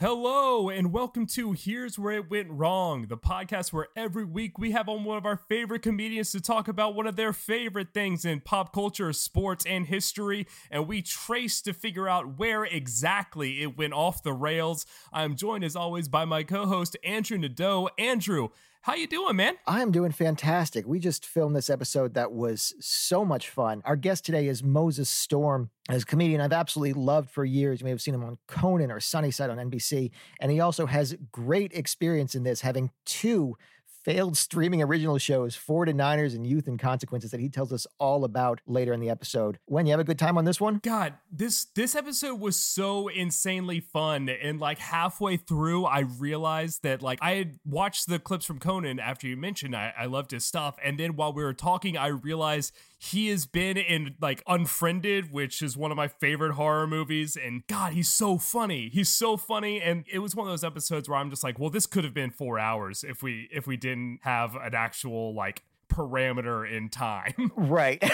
Hello, and welcome to Here's Where It Went Wrong, the podcast where every week we have on one of our favorite comedians to talk about one of their favorite things in pop culture, sports, and history, and we trace to figure out where exactly it went off the rails. I'm joined, as always, by my co-host, Andrew Nadeau. Andrew, how you doing, man? I am doing fantastic. We just filmed this episode that was so much fun. Our guest today is Moses Storm, a comedian I've absolutely loved for years. You may have seen him on Conan or Sunnyside on NBC. And he also has great experience in this, having two failed streaming original shows, Fourth and Niners and Youth and Consequences, that he tells us all about later in the episode. Wen, you have a good time on this one? God, this episode was so insanely fun. And like halfway through, I realized that like I had watched the clips from Conan after you mentioned I loved his stuff. And then while we were talking, I realized he has been in like Unfriended, which is one of my favorite horror movies. And God, he's so funny. He's so funny. And it was one of those episodes where I'm just like, well, this could have been 4 hours if we didn't have an actual like parameter in time. Right.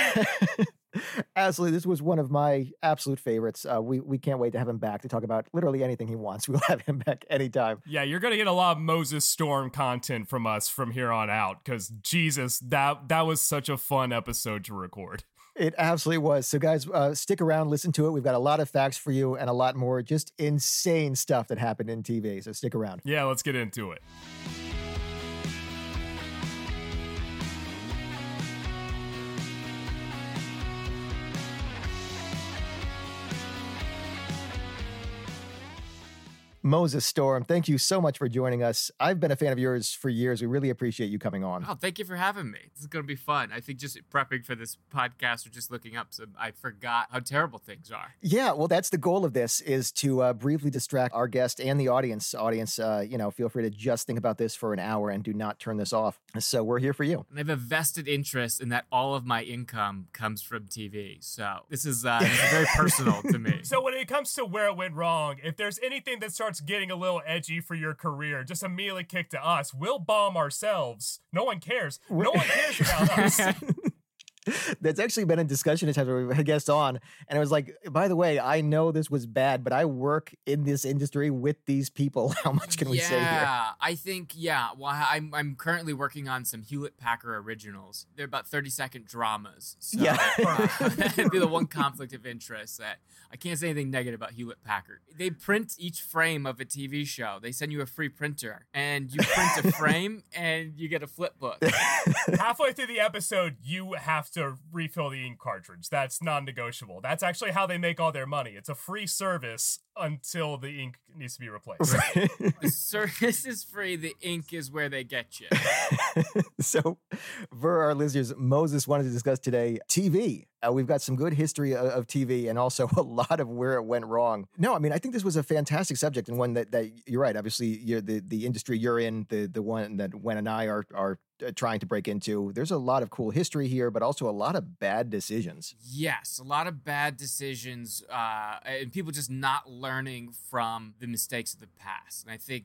Absolutely. This was one of my absolute favorites. We can't wait to have him back to talk about literally anything he wants. We'll have him back anytime. Yeah, you're going to get a lot of Moses Storm content from us from here on out because Jesus, that was such a fun episode to record. It absolutely was. So guys, stick around, listen to it. We've got a lot of facts for you and a lot more just insane stuff that happened in TV. So stick around. Yeah, let's get into it. Moses Storm, thank you so much for joining us. I've been a fan of yours for years. We really appreciate you coming on. Oh, thank you for having me. This is going to be fun. I think just prepping for this podcast or just looking up, so I forgot how terrible things are. Yeah, well, that's the goal of this, is to briefly distract our guest and the audience. Audience, feel free to just think about this for an hour and do not turn this off. So we're here for you. And I have a vested interest in that all of my income comes from TV. So this is very personal to me. So when it comes to where it went wrong, if there's anything that starts getting a little edgy for your career, just immediately kick to us. We'll bomb ourselves. No one cares. No one cares about us. That's actually been a discussion at times where we've had guests on, and it was like, by the way, I know this was bad, but I work in this industry with these people. How much can we say here? Yeah, I think, well, I'm currently working on some Hewlett Packard originals. They're about 30-second dramas. So yeah. That'd be the one conflict of interest that I can't say anything negative about Hewlett Packard. They print each frame of a TV show. They send you a free printer, and you print a frame, and you get a flip book. Halfway through the episode, you have to refill the ink cartridge. That's non-negotiable. That's actually how they make all their money. It's a free service until the ink needs to be replaced. Right. The service is free. The ink is where they get you. So for our listeners, Moses wanted to discuss today TV. We've got some good history of TV and also a lot of where it went wrong. No, I mean, I think this was a fantastic subject and one that you're right. Obviously, you're the industry you're in, the one that Wen and I are trying to break into. There's a lot of cool history here, but also a lot of bad decisions. Yes, a lot of bad decisions and people just not learning from the mistakes of the past. And I think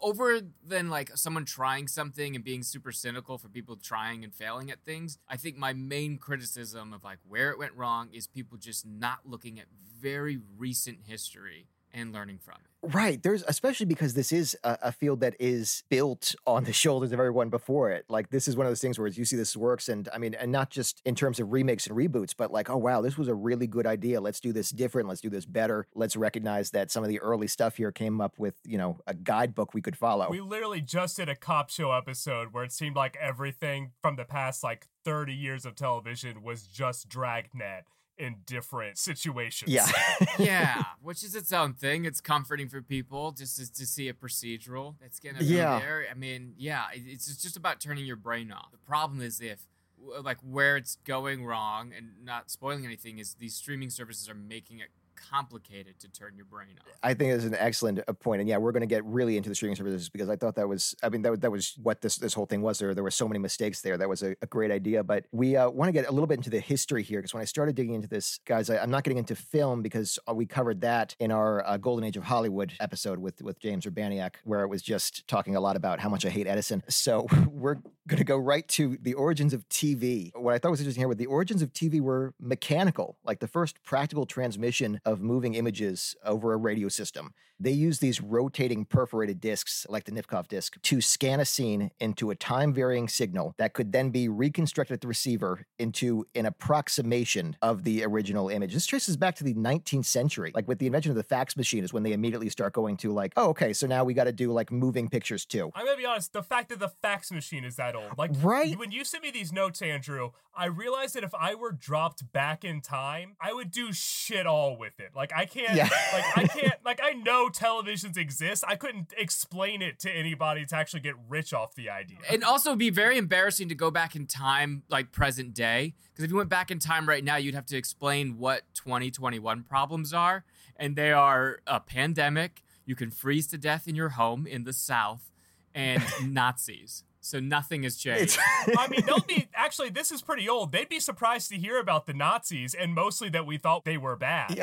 over than like someone trying something and being super cynical for people trying and failing at things, I think my main criticism of like where it went wrong is people just not looking at very recent history and learning from it. Right. There's, especially because this is a field that is built on the shoulders of everyone before it. Like, this is one of those things where you see this works, and I mean, and not just in terms of remakes and reboots, but like, oh wow, this was a really good idea. Let's do this different. Let's do this better. Let's recognize that some of the early stuff here came up with, you know, a guidebook we could follow. We literally just did a cop show episode where it seemed like everything from the past, like 30 years of television was just Dragnet in different situations. Yeah. Yeah, which is its own thing. It's comforting for people just to see a procedural that's going to be there. I mean, yeah, it's just about turning your brain off. The problem is if, like, where it's going wrong, and not spoiling anything, is these streaming services are making it complicated to turn your brain off. I think that's an excellent point. And yeah, we're going to get really into the streaming services, because I thought that was, I mean, that was what this whole thing was. There were so many mistakes there. That was a great idea. But we want to get a little bit into the history here, because when I started digging into this, guys, I'm not getting into film, because we covered that in our Golden Age of Hollywood episode with James Urbaniak, where it was just talking a lot about how much I hate Edison. So we're going to go right to the origins of TV. What I thought was interesting here with the origins of TV were mechanical, like the first practical transmission of moving images over a radio system. They used these rotating perforated discs, like the Nipkow disc, to scan a scene into a time-varying signal that could then be reconstructed at the receiver into an approximation of the original image. This traces back to the 19th century. Like, with the invention of the fax machine is when they immediately start going to, like, oh, okay, so now we got to do, like, moving pictures, too. I'm going to be honest, the fact that the fax machine is that old. Like, right? When you sent me these notes, Andrew, I realized that if I were dropped back in time, I would do shit all with it. Like, I can't, like, I know televisions exist. I couldn't explain it to anybody to actually get rich off the idea. And also it'd be very embarrassing to go back in time, like present day, because if you went back in time right now, you'd have to explain what 2021 problems are. And they are a pandemic. You can freeze to death in your home in the South, and Nazis. So nothing has changed. I mean, they'll be, actually, this is pretty old. They'd be surprised to hear about the Nazis, and mostly that we thought they were bad.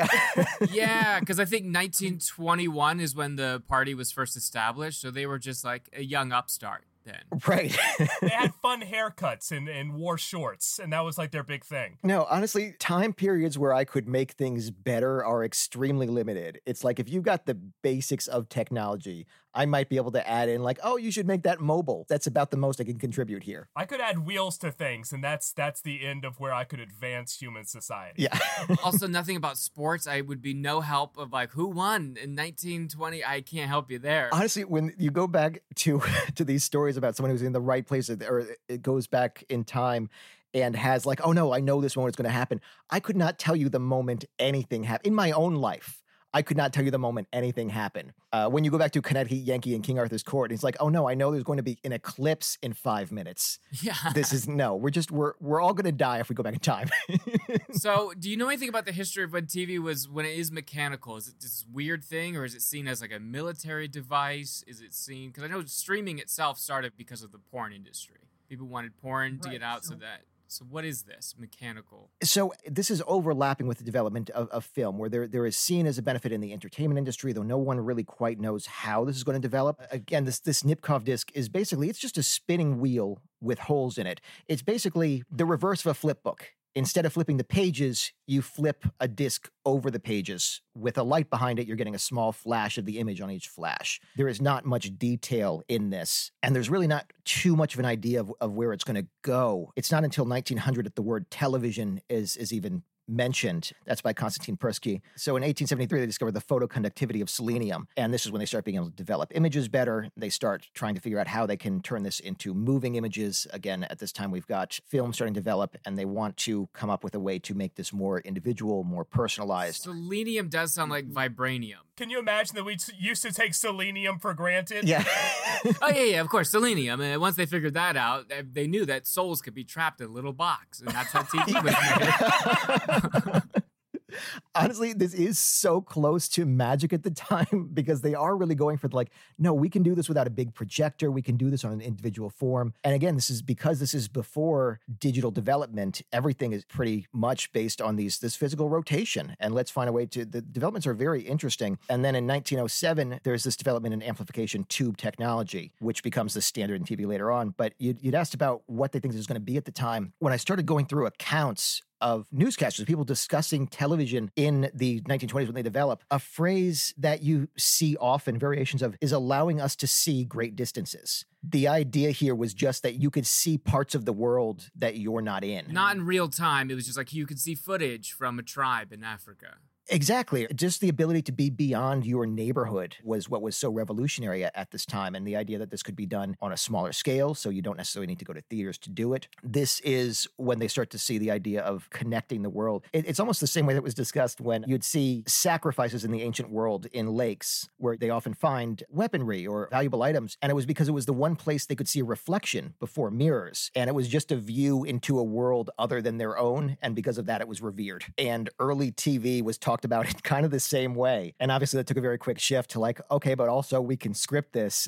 Yeah, because I think 1921 is when the party was first established. So they were just like a young upstart then. Right. They had fun haircuts and wore shorts, and that was like their big thing. No, honestly, time periods where I could make things better are extremely limited. It's like, if you got the basics of technology, I might be able to add in, like, oh, you should make that mobile. That's about the most I can contribute here. I could add wheels to things, and that's the end of where I could advance human society. Yeah. Also, nothing about sports. I would be no help of, like, who won in 1920. I can't help you there. Honestly, when you go back to these stories about someone who's in the right place, or it goes back in time, and has, like, oh, no, I know this moment's going to happen. I could not tell you the moment anything happened in my own life. I could not tell you the moment anything happened. When you go back to Connecticut Yankee and King Arthur's Court, it's like, oh no, I know there's going to be an eclipse in 5 minutes. Yeah. This is, no, we're all going to die if we go back in time. So do you know anything about the history of when TV was, when it is mechanical? Is it this weird thing, or is it seen as like a military device? Is it seen, because I know streaming itself started because of the porn industry. People wanted porn to get out, so that. So what is this mechanical? So this is overlapping with the development of film, where there is seen as a benefit in the entertainment industry, though no one really quite knows how this is going to develop. Again, this Nipkow disc is basically, it's just a spinning wheel with holes in it. It's basically the reverse of a flip book. Instead of flipping the pages, you flip a disc over the pages. With a light behind it, you're getting a small flash of the image on each flash. There is not much detail in this, and there's really not too much of an idea of where it's going to go. It's not until 1900 that the word television is even mentioned. That's by Konstantin Persky. So in 1873, they discovered the photoconductivity of selenium. And this is when they start being able to develop images better. They start trying to figure out how they can turn this into moving images. Again, at this time, we've got film starting to develop, and they want to come up with a way to make this more individual, more personalized. Selenium does sound like vibranium. Can you imagine that we used to take selenium for granted? Yeah. Oh, yeah, of course, selenium. And once they figured that out, they knew that souls could be trapped in a little box. And that's how TV was made. Honestly, this is so close to magic at the time, because they are really going for the, like, no, we can do this without a big projector. We can do this on an individual form. And again, this is because this is before digital development. Everything is pretty much based on this physical rotation. And let's find a way to, the developments are very interesting. And then in 1907, there's this development in amplification tube technology, which becomes the standard in TV later on. But you'd asked about what they think this is going to be at the time. When I started going through accounts of newscasters, people discussing television in the 1920s when they develop, a phrase that you see often, variations of, is allowing us to see great distances. The idea here was just that you could see parts of the world that you're not in. Not in real time. It was just like you could see footage from a tribe in Africa. Exactly. Just the ability to be beyond your neighborhood was what was so revolutionary at this time. And the idea that this could be done on a smaller scale, so you don't necessarily need to go to theaters to do it. This is when they start to see the idea of connecting the world. It's almost the same way that was discussed when you'd see sacrifices in the ancient world in lakes, where they often find weaponry or valuable items. And it was because it was the one place they could see a reflection before mirrors. And it was just a view into a world other than their own. And because of that, it was revered. And early TV was talked about it kind of the same way. And obviously that took a very quick shift to like, okay, but also we can script this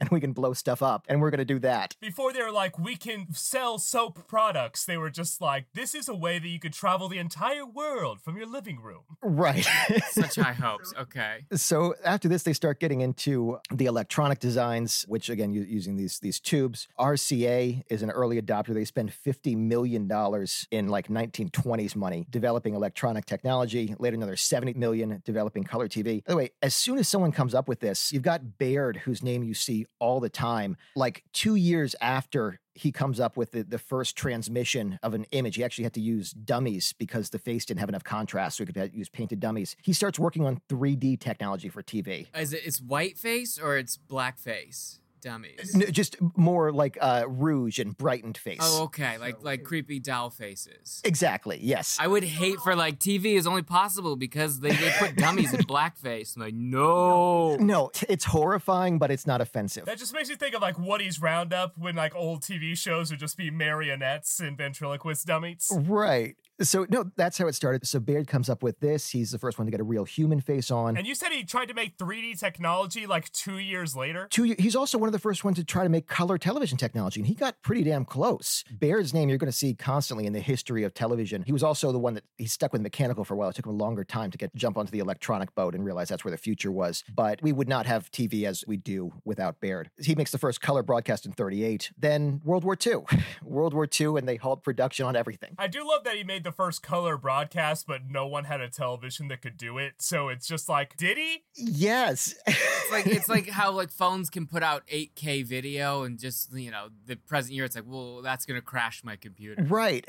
and we can blow stuff up and we're going to do that. Before they were like, we can sell soap products, they were just like, this is a way that you could travel the entire world from your living room. Right. Such high hopes. Okay. So after this, they start getting into the electronic designs, which again, using these tubes. RCA is an early adopter. They spend $50 million in like 1920s money developing electronic technology. Later, another $70 million developing color TV. By the way, as soon as someone comes up with this, you've got Baird, whose name you see all the time, like 2 years after he comes up with the first transmission of an image. He actually had to use dummies because the face didn't have enough contrast, so he could use painted dummies. He starts working on 3D technology for TV. Is it white face or it's black face? Dummies. No, just more like rouge and brightened face. Oh, okay. Like creepy doll faces. Exactly, yes. I would hate for like TV is only possible because they put dummies in blackface. I'm like, no. No, it's horrifying, but it's not offensive. That just makes you think of like Woody's Roundup when like old TV shows would just be marionettes and ventriloquist dummies. Right. So, no, that's how it started. So Baird comes up with this. He's the first one to get a real human face on. And you said he tried to make 3D technology like 2 years later? He's also one of the first ones to try to make color television technology, and he got pretty damn close. Baird's name you're going to see constantly in the history of television. He was also the one that he stuck with mechanical for a while. It took him a longer time to jump onto the electronic boat and realize that's where the future was. But we would not have TV as we do without Baird. He makes the first color broadcast in 1938. Then World War II. World War II, and they halt production on everything. I do love that he made the first color broadcast, but no one had a television that could do it. So it's just like, did he? Yes. It's like how like phones can put out 8K video and just, you know, the present year, it's like, well, that's going to crash my computer. Right.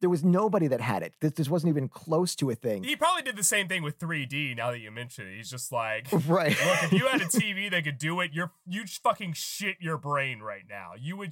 There was nobody that had it. This wasn't even close to a thing. He probably did the same thing with 3D now that you mention it. He's just like, right. Look, if you had a TV that could do it, you'd fucking shit your brain right now. You would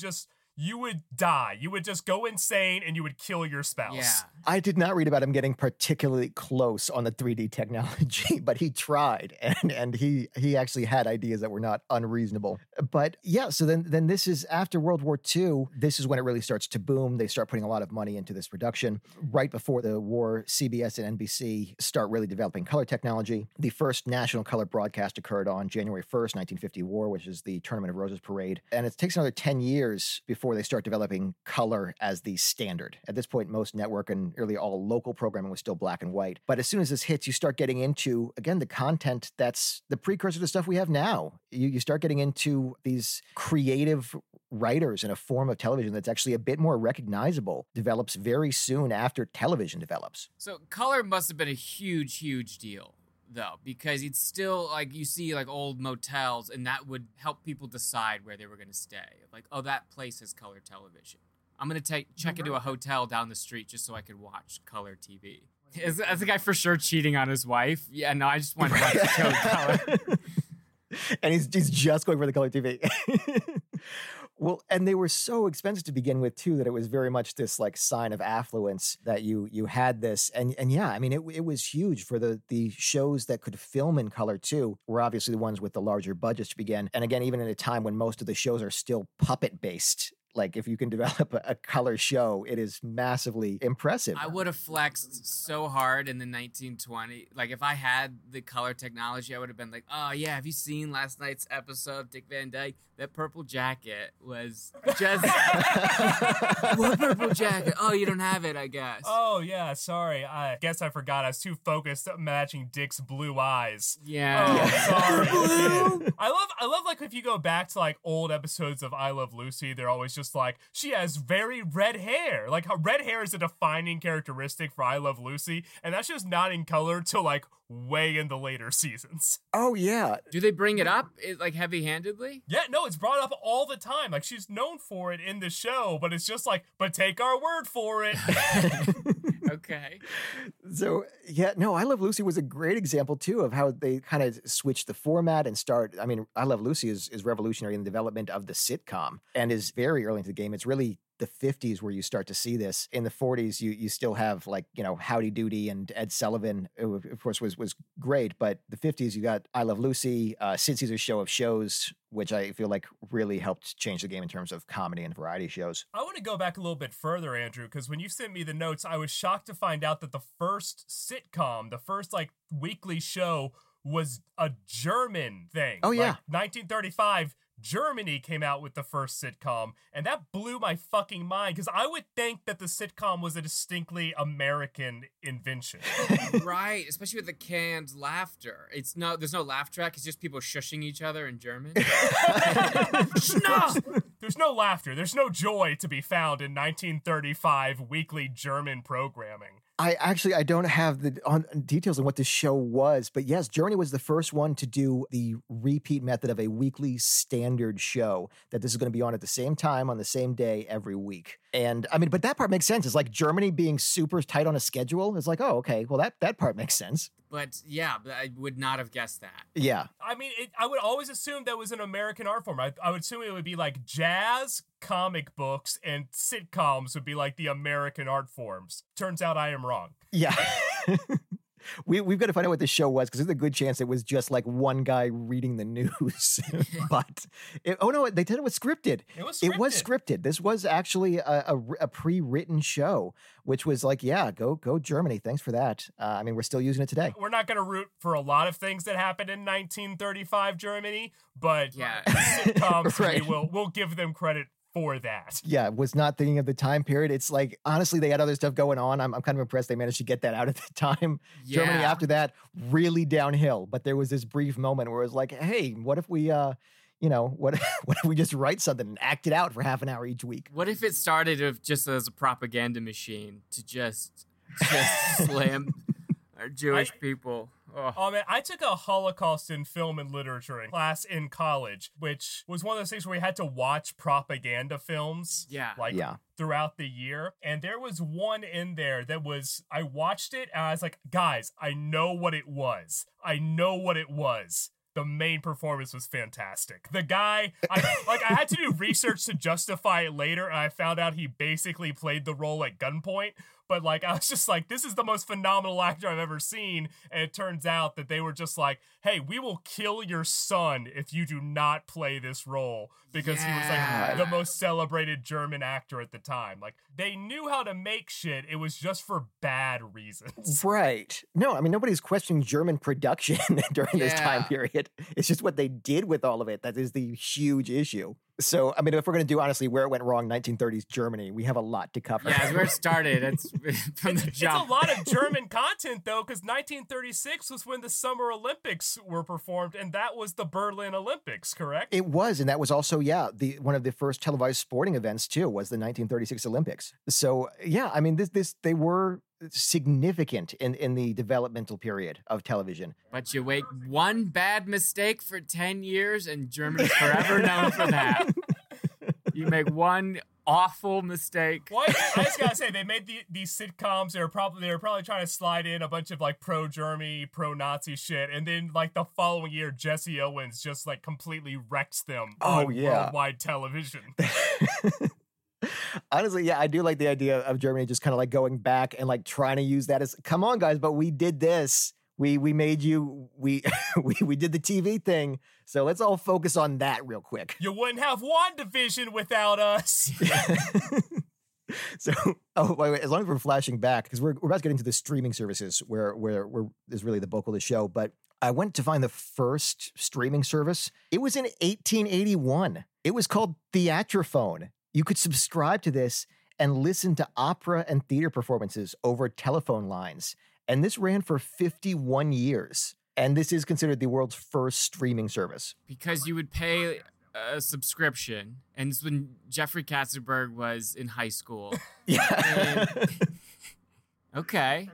die. You would just go insane and you would kill your spouse. Yeah. I did not read about him getting particularly close on the 3D technology, but he tried and he actually had ideas that were not unreasonable. But yeah, so then this is after World War II. This is when it really starts to boom. They start putting a lot of money into this production. Right before the war, CBS and NBC start really developing color technology. The first national color broadcast occurred on January 1st, 1954, which is the Tournament of Roses Parade. And it takes another 10 years before they start developing color as the standard. At this point, most network and nearly all local programming was still black and white. But as soon as this hits, you start getting into, again, the content that's the precursor to stuff we have now. You start getting into these creative writers in a form of television that's actually a bit more recognizable, develops very soon after television develops. So color must have been a huge, huge deal, though, because it's still like you see like old motels and that would help people decide where they were going to stay. Like, oh, that place has color television. I'm going to check into a hotel down the street just so I could watch color TV. Is the guy for sure cheating on his wife? Yeah, no, I just want to watch the show color. And he's just going for the color TV. Well, and they were so expensive to begin with, too, that it was very much this like sign of affluence that you had this. And yeah, I mean, it was huge for the shows that could film in color, too, were obviously the ones with the larger budgets to begin. And again, even at a time when most of the shows are still puppet-based, like if you can develop a color show, it is massively impressive. I would have flexed so hard in the 1920s. Like if I had the color technology, I would have been like, oh yeah, have you seen last night's episode of Dick Van Dyke? That purple jacket was just what purple jacket? Oh, you don't have it, I guess. Oh yeah, sorry. I guess I forgot. I was too focused on matching Dick's blue eyes. Yeah. Oh, sorry. I love like if you go back to like old episodes of I Love Lucy, they're always just like, she has very red hair. Like, red hair is a defining characteristic for I Love Lucy, and that's just not in color till, like, way in the later seasons. Oh, yeah. Do they bring it up, like, heavy-handedly? Yeah, no, it's brought up all the time. Like, she's known for it in the show, but it's just like, but take our word for it. Okay. So, yeah, no, I Love Lucy was a great example, too, of how they kind of switched the format and start. I mean, I Love Lucy is revolutionary in the development of the sitcom and is very early into the game. It's really the 50s where you start to see this. In the 40s, you still have, like, you know, Howdy Doody and Ed Sullivan, who, of course, was great. But the 50s, you got I Love Lucy, Sid Caesar's Show of Shows, which I feel like really helped change the game in terms of comedy and variety shows. I want to go back a little bit further, Andrew, because when you sent me the notes, I was shocked to find out that the first sitcom, the first, like, weekly show was a German thing. Oh, yeah. Like, 1935, Germany came out with the first sitcom, and that blew my fucking mind, because I would think that the sitcom was a distinctly American invention. Right, especially with the canned laughter. There's no laugh track, it's just people shushing each other in German. There's no laughter, there's no joy to be found in 1935 weekly German programming. I don't have the details on what this show was, but yes, Germany was the first one to do the repeat method of a weekly standard show, that this is going to be on at the same time on the same day every week. And I mean, but that part makes sense. It's like Germany being super tight on a schedule. It's like, oh, okay, well, that part makes sense. But yeah, I would not have guessed that. Yeah. I mean, I would always assume that was an American art form. I would assume it would be like jazz, comic books, and sitcoms would be like the American art forms. Turns out I am wrong. Yeah. We've got to find out what this show was, because there's a good chance it was just like one guy reading the news. But, they said it was scripted. It was scripted. This was actually a pre-written show, which was like, yeah, go Germany. Thanks for that. I mean, we're still using it today. We're not going to root for a lot of things that happened in 1935 Germany, but yeah, sitcoms, right. We'll give them credit for that. Yeah, was not thinking of the time period. It's like, honestly, they had other stuff going on. I'm kind of impressed they managed to get that out at the time. Yeah. Germany after that, really downhill. But there was this brief moment where it was like, hey, what if we... what if we just write something and act it out for half an hour each week? What if it started just as a propaganda machine to just slam our Jewish people? Oh man, I took a Holocaust in film and literature class in college, which was one of those things where we had to watch propaganda films. Yeah. Throughout the year. And there was one in there that was, I watched it and I was like, guys, I know what it was. The main performance was fantastic. The guy, I had to do research to justify it later, and I found out he basically played the role at gunpoint. But, like, I was just like, this is the most phenomenal actor I've ever seen. And it turns out that they were just like, hey, we will kill your son if you do not play this role. Because he was, like, the most celebrated German actor at the time. Like, they knew how to make shit. It was just for bad reasons. Right. No, I mean, nobody's questioning German production during this time period. It's just what they did with all of it that is the huge issue. So, I mean, if we're going to do, honestly, where it went wrong, 1930s Germany, we have a lot to cover. Yeah, where it started. It's from the jump. It's a lot of German content, though, because 1936 was when the Summer Olympics were performed, and that was the Berlin Olympics, correct? It was, and that was also, one of the first televised sporting events, too, was the 1936 Olympics. So, yeah, I mean, they were significant in the developmental period of television. But you wait one bad mistake for 10 years and Germany's forever known for that. You make one awful mistake. Well, I just gotta say, they made these sitcoms. They were probably trying to slide in a bunch of like pro-Germany, pro-Nazi shit, and then like the following year, Jesse Owens just like completely wrecks them on worldwide television. Honestly, yeah, I do like the idea of Germany just kind of like going back and like trying to use that as, come on, guys, but we did this. We made you, we did the TV thing. So let's all focus on that real quick. You wouldn't have WandaVision without us. So, wait, as long as we're flashing back, because we're about to get into the streaming services where is really the bulk of the show. But I went to find the first streaming service. It was in 1881. It was called Theatrophone. You could subscribe to this and listen to opera and theater performances over telephone lines. And this ran for 51 years. And this is considered the world's first streaming service. Because you would pay a subscription, and it's when Jeffrey Katzenberg was in high school. Yeah. Okay.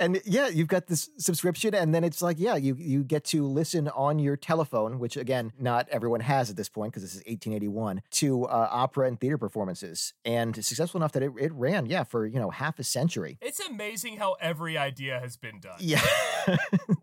And yeah, you've got this subscription, and then it's like, yeah, you get to listen on your telephone, which again, not everyone has at this point because this is 1881, to opera and theater performances, and successful enough that it ran, yeah, for, you know, half a century. It's amazing how every idea has been done. Yeah.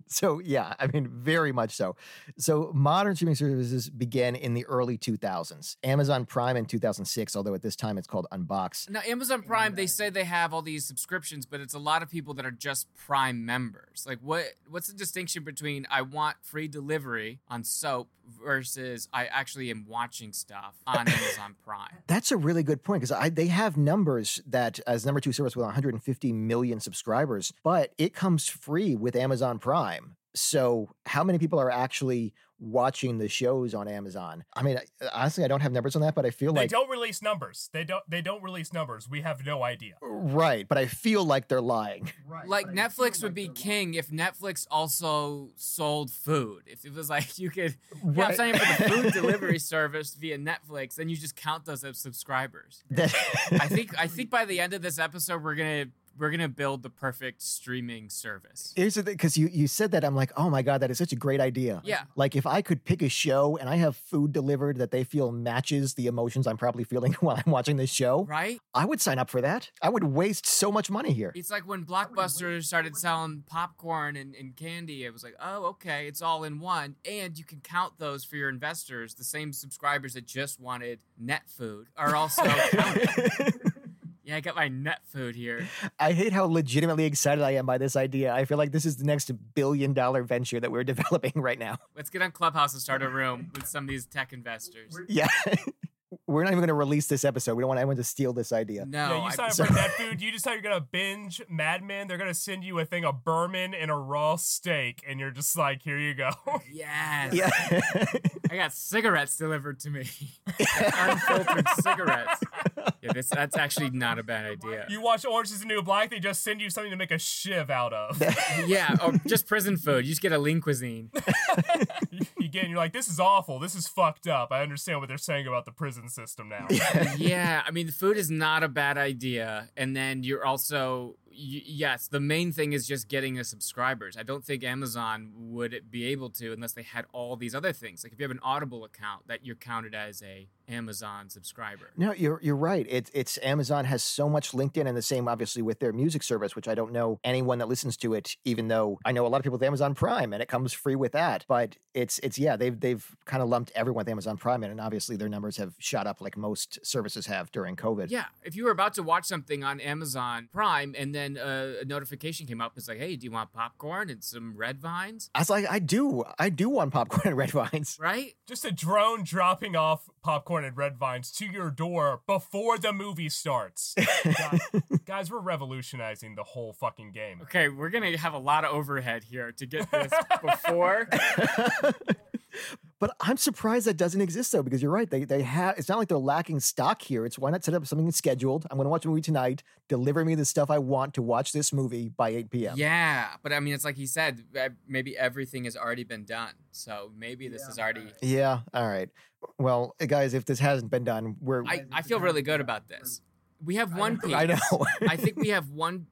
So yeah, I mean, very much so. So modern streaming services began in the early 2000s. Amazon Prime in 2006, although at this time it's called Unbox. Now, Amazon Prime, they say they have all these subscriptions, but it's a lot of people that are just Prime members. Like, what's the distinction between I want free delivery on soap versus I actually am watching stuff on Amazon Prime? That's a really good point, because they have numbers that as number two service with 150 million subscribers, but it comes free with Amazon Prime. So how many people are actually watching the shows on Amazon? I mean, honestly, I don't have numbers on that, but I feel like... They don't release numbers. They don't release numbers. We have no idea. Right, but I feel like they're lying. Right, like Netflix would be king if Netflix also sold food. If it was like you could... Right. Yeah, I'm signing for the food delivery service via Netflix, then you just count those as subscribers. I think by the end of this episode, we're going to build the perfect streaming service. Here's the thing, because you said that, I'm like, oh my God, that is such a great idea. Yeah. Like, if I could pick a show and I have food delivered that they feel matches the emotions I'm probably feeling while I'm watching this show. Right. I would sign up for that. I would waste so much money here. It's like when Blockbuster started selling popcorn and candy, it was like, oh, okay, it's all in one. And you can count those for your investors. The same subscribers that just wanted net food are also counted. Yeah, I got my net food here. I hate how legitimately excited I am by this idea. I feel like this is the next billion-dollar venture that we're developing right now. Let's get on Clubhouse and start a room with some of these tech investors. Yeah. We're not even going to release this episode. We don't want anyone to steal this idea. No. Yeah, you signed up for net food. You decide you're going to binge Mad Men. They're going to send you a thing of Berman and a raw steak, and you're just like, here you go. Yes. Yeah. I got cigarettes delivered to me. Unfiltered cigarettes. Yeah, that's actually not a bad idea. You watch Orange is the New Black, they just send you something to make a shiv out of. Yeah, or just prison food. You just get a lean cuisine. Again, you're like, this is awful. This is fucked up. I understand what they're saying about the prison system now. Yeah, I mean, food is not a bad idea. And then you're also... Yes, the main thing is just getting the subscribers. I don't think Amazon would be able to unless they had all these other things. Like if you have an Audible account, that you're counted as a Amazon subscriber. No, you're right. It's Amazon has so much linked in, and the same obviously with their music service, which I don't know anyone that listens to it, even though I know a lot of people with Amazon Prime, and it comes free with that. But it's yeah, they've kind of lumped everyone with Amazon Prime in, and obviously their numbers have shot up like most services have during COVID. Yeah, if you were about to watch something on Amazon Prime and then a notification came up. It's like, hey, do you want popcorn and some red vines? I was like, I do want popcorn and red vines. Right? Just a drone dropping off popcorn and red vines to your door before the movie starts. Guys, we're revolutionizing the whole fucking game. Okay, we're going to have a lot of overhead here to get this before... But I'm surprised that doesn't exist, though, because you're right. They have. It's not like they're lacking stock here. It's why not set up something scheduled? I'm going to watch a movie tonight. Deliver me the stuff I want to watch this movie by 8 p.m. Yeah, but I mean, it's like he said, maybe everything has already been done. So maybe this is already... Yeah, all right. Well, guys, if this hasn't been done, we're... I feel really good about this. We have one piece. I know. I think we have one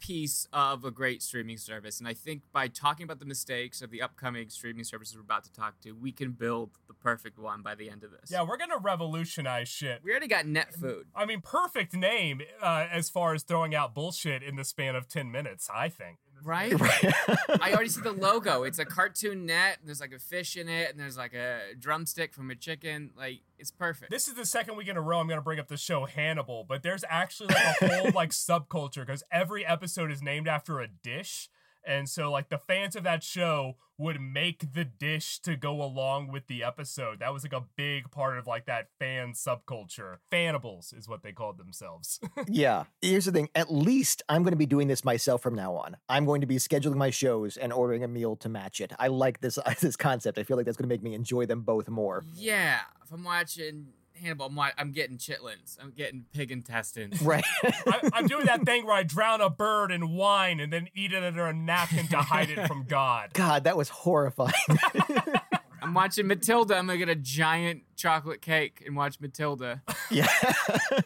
piece of a great streaming service. And I think by talking about the mistakes of the upcoming streaming services we're about to talk to, we can build the perfect one by the end of this. Yeah, we're going to revolutionize shit. We already got net food. I mean, perfect name as far as throwing out bullshit in the span of 10 minutes, I think. Right? I already see the logo. It's a cartoon net, and there's like a fish in it, and there's like a drumstick from a chicken. Like, it's perfect. This is the second week in a row I'm going to bring up the show Hannibal, but there's actually like a whole like subculture because every episode is named after a dish. And so like the fans of that show would make the dish to go along with the episode. That was like a big part of like that fan subculture. Fanables is what they called themselves. Yeah. Here's the thing. At least I'm going to be doing this myself from now on. I'm going to be scheduling my shows and ordering a meal to match it. I like this concept. I feel like that's going to make me enjoy them both more. Yeah. If I'm watching... Hannibal, I'm getting chitlins. I'm getting pig intestines. Right. I'm doing that thing where I drown a bird in wine and then eat it under a napkin to hide it from God. God, that was horrifying. I'm watching Matilda. I'm going to get a giant chocolate cake and watch Matilda. Yeah.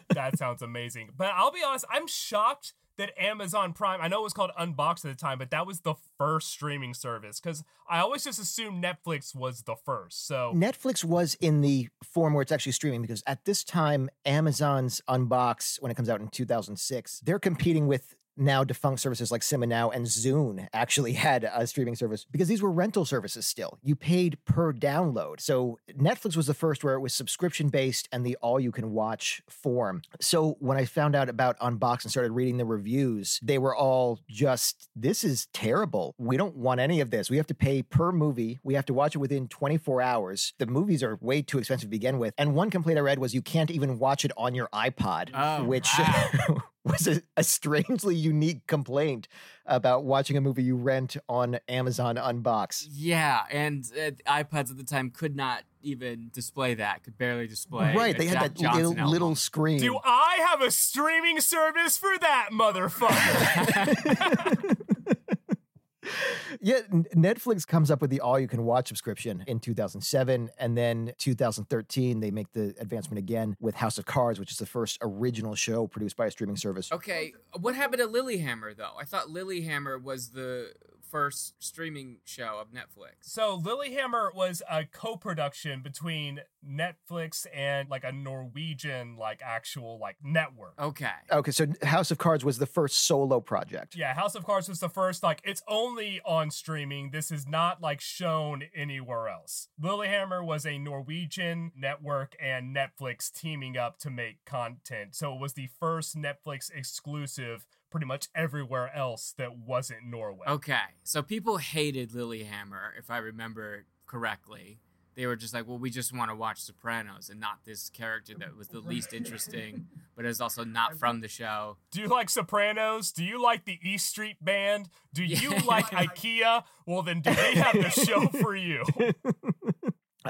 That sounds amazing. But I'll be honest, I'm shocked that Amazon Prime, I know it was called Unboxed at the time, but that was the first streaming service because I always just assumed Netflix was the first. So Netflix was in the form where it's actually streaming because at this time, Amazon's Unboxed, when it comes out in 2006, they're competing with now defunct services like SimNow and Zune actually had a streaming service because these were rental services still. You paid per download. So Netflix was the first where it was subscription-based and the all-you-can-watch form. So when I found out about Unboxed and started reading the reviews, they were all just, this is terrible. We don't want any of this. We have to pay per movie. We have to watch it within 24 hours. The movies are way too expensive to begin with. And one complaint I read was you can't even watch it on your iPod, which... Wow. was a strangely unique complaint about watching a movie you rent on Amazon Unboxed. Yeah, and iPods at the time could not even display that, could barely display. Right, they had that little screen. Do I have a streaming service for that, motherfucker? Yeah, Netflix comes up with the all-you-can-watch subscription in 2007, and then 2013, they make the advancement again with House of Cards, which is the first original show produced by a streaming service. Okay, what happened to Lilyhammer, though? I thought Lilyhammer was the first streaming show of Netflix. So Lilyhammer was a co-production between Netflix and like a Norwegian actual network. Okay, so House of Cards was the first solo project. Yeah, House of Cards was the first it's only on streaming. This is not shown anywhere else. Lilyhammer was a Norwegian network and Netflix teaming up to make content. So it was the first Netflix exclusive pretty much everywhere else that wasn't Norway. Okay, so people hated Lilyhammer, if I remember correctly. They were just we just want to watch Sopranos and not this character that was the least interesting, but is also not from the show. Do you like Sopranos? Do you like the E Street Band? Do you like IKEA? Well, then do they have the show for you?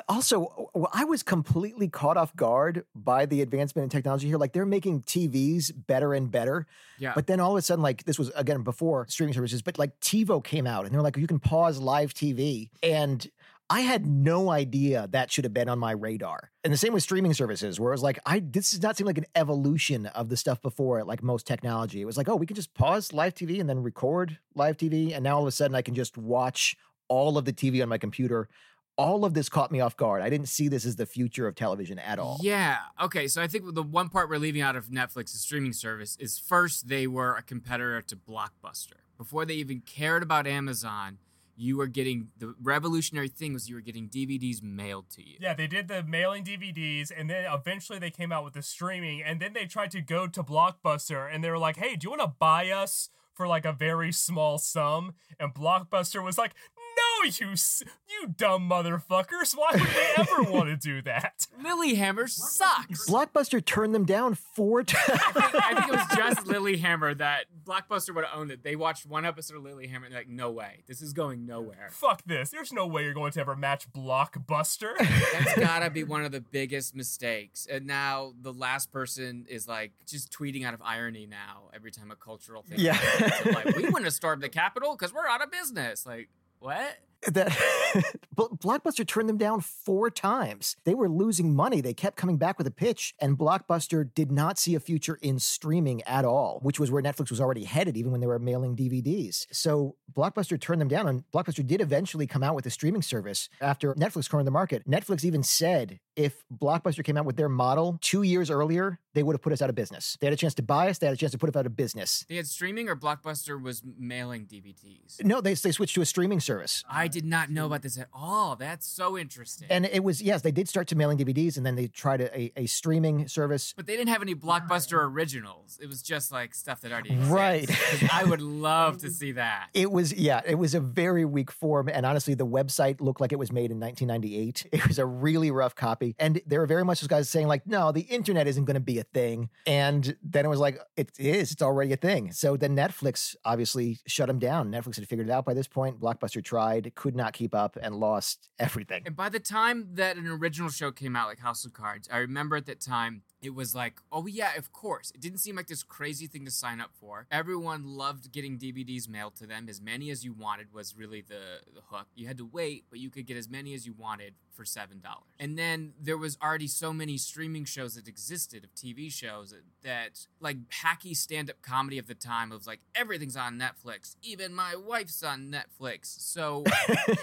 Also, I was completely caught off guard by the advancement in technology here. They're making TVs better and better. Yeah. But then all of a sudden, this was, again, before streaming services, but TiVo came out and they're you can pause live TV. And I had no idea that should have been on my radar. And the same with streaming services, where it was this does not seem like an evolution of the stuff before it, most technology. It was we can just pause live TV and then record live TV. And now all of a sudden I can just watch all of the TV on my computer. All of this caught me off guard. I didn't see this as the future of television at all. Yeah. Okay. So I think the one part we're leaving out of Netflix's streaming service is first, they were a competitor to Blockbuster. Before they even cared about Amazon, you were getting, the revolutionary thing was you were getting DVDs mailed to you. Yeah, they did the mailing DVDs, and then eventually they came out with the streaming, and then they tried to go to Blockbuster, and they were like, hey, do you want to buy us for a very small sum? And Blockbuster was like, no, you dumb motherfuckers. Why would they ever want to do that? Lilyhammer sucks. Blockbuster turned them down 4 times. I think it was just Lilyhammer that Blockbuster would have owned it. They watched one episode of Lilyhammer and they're like, no way. This is going nowhere. Fuck this. There's no way you're going to ever match Blockbuster. That's gotta be one of the biggest mistakes. And now the last person is just tweeting out of irony now every time a cultural thing. Yeah. So we want to starve the capital because we're out of business. What? Blockbuster turned them down 4 times. They were losing money. They kept coming back with a pitch, and Blockbuster did not see a future in streaming at all, which was where Netflix was already headed, even when they were mailing DVDs. So Blockbuster turned them down, and Blockbuster did eventually come out with a streaming service after Netflix cornered the market. Netflix even said, if Blockbuster came out with their model 2 years earlier, they would have put us out of business. They had a chance to buy us. They had a chance to put us out of business. They had streaming, or Blockbuster was mailing DVDs? No, they switched to a streaming service. I did not know about this at all. That's so interesting. And it was, yes, they did start to mailing DVDs, and then they tried a streaming service. But they didn't have any Blockbuster originals. It was just stuff that already exists. Right. I would love to see that. It was a very weak form. And honestly, the website looked like it was made in 1998. It was a really rough copy. And there were very much those guys saying no, the internet isn't going to be a thing. And then it was it is. It's already a thing. So then Netflix obviously shut them down. Netflix had figured it out by this point. Blockbuster tried, could not keep up, and lost everything. And by the time that an original show came out, House of Cards, I remember at that time it was like, oh yeah, of course. It didn't seem like this crazy thing to sign up for. Everyone loved getting DVDs mailed to them. As many as you wanted was really the hook. You had to wait, but you could get as many as you wanted for $7. And then there was already so many streaming shows that existed of TV shows that like hacky stand-up comedy of the time of like, everything's on Netflix. Even my wife's on Netflix. So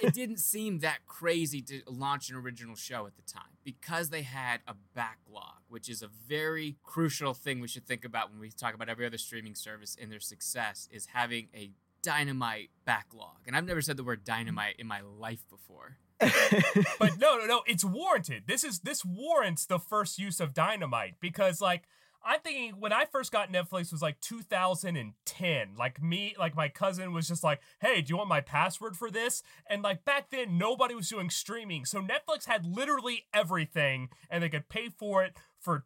it didn't seem that crazy to launch an original show at the time because they had a backlog, which is a very crucial thing we should think about when we talk about every other streaming service and their success is having a dynamite backlog. And I've never said the word dynamite in my life before. But no, it's warranted. This warrants the first use of dynamite because like I'm thinking when I first got Netflix was like 2010. Like my cousin was just like, hey, do you want my password for this? And like back then, nobody was doing streaming. So Netflix had literally everything and they could pay for it for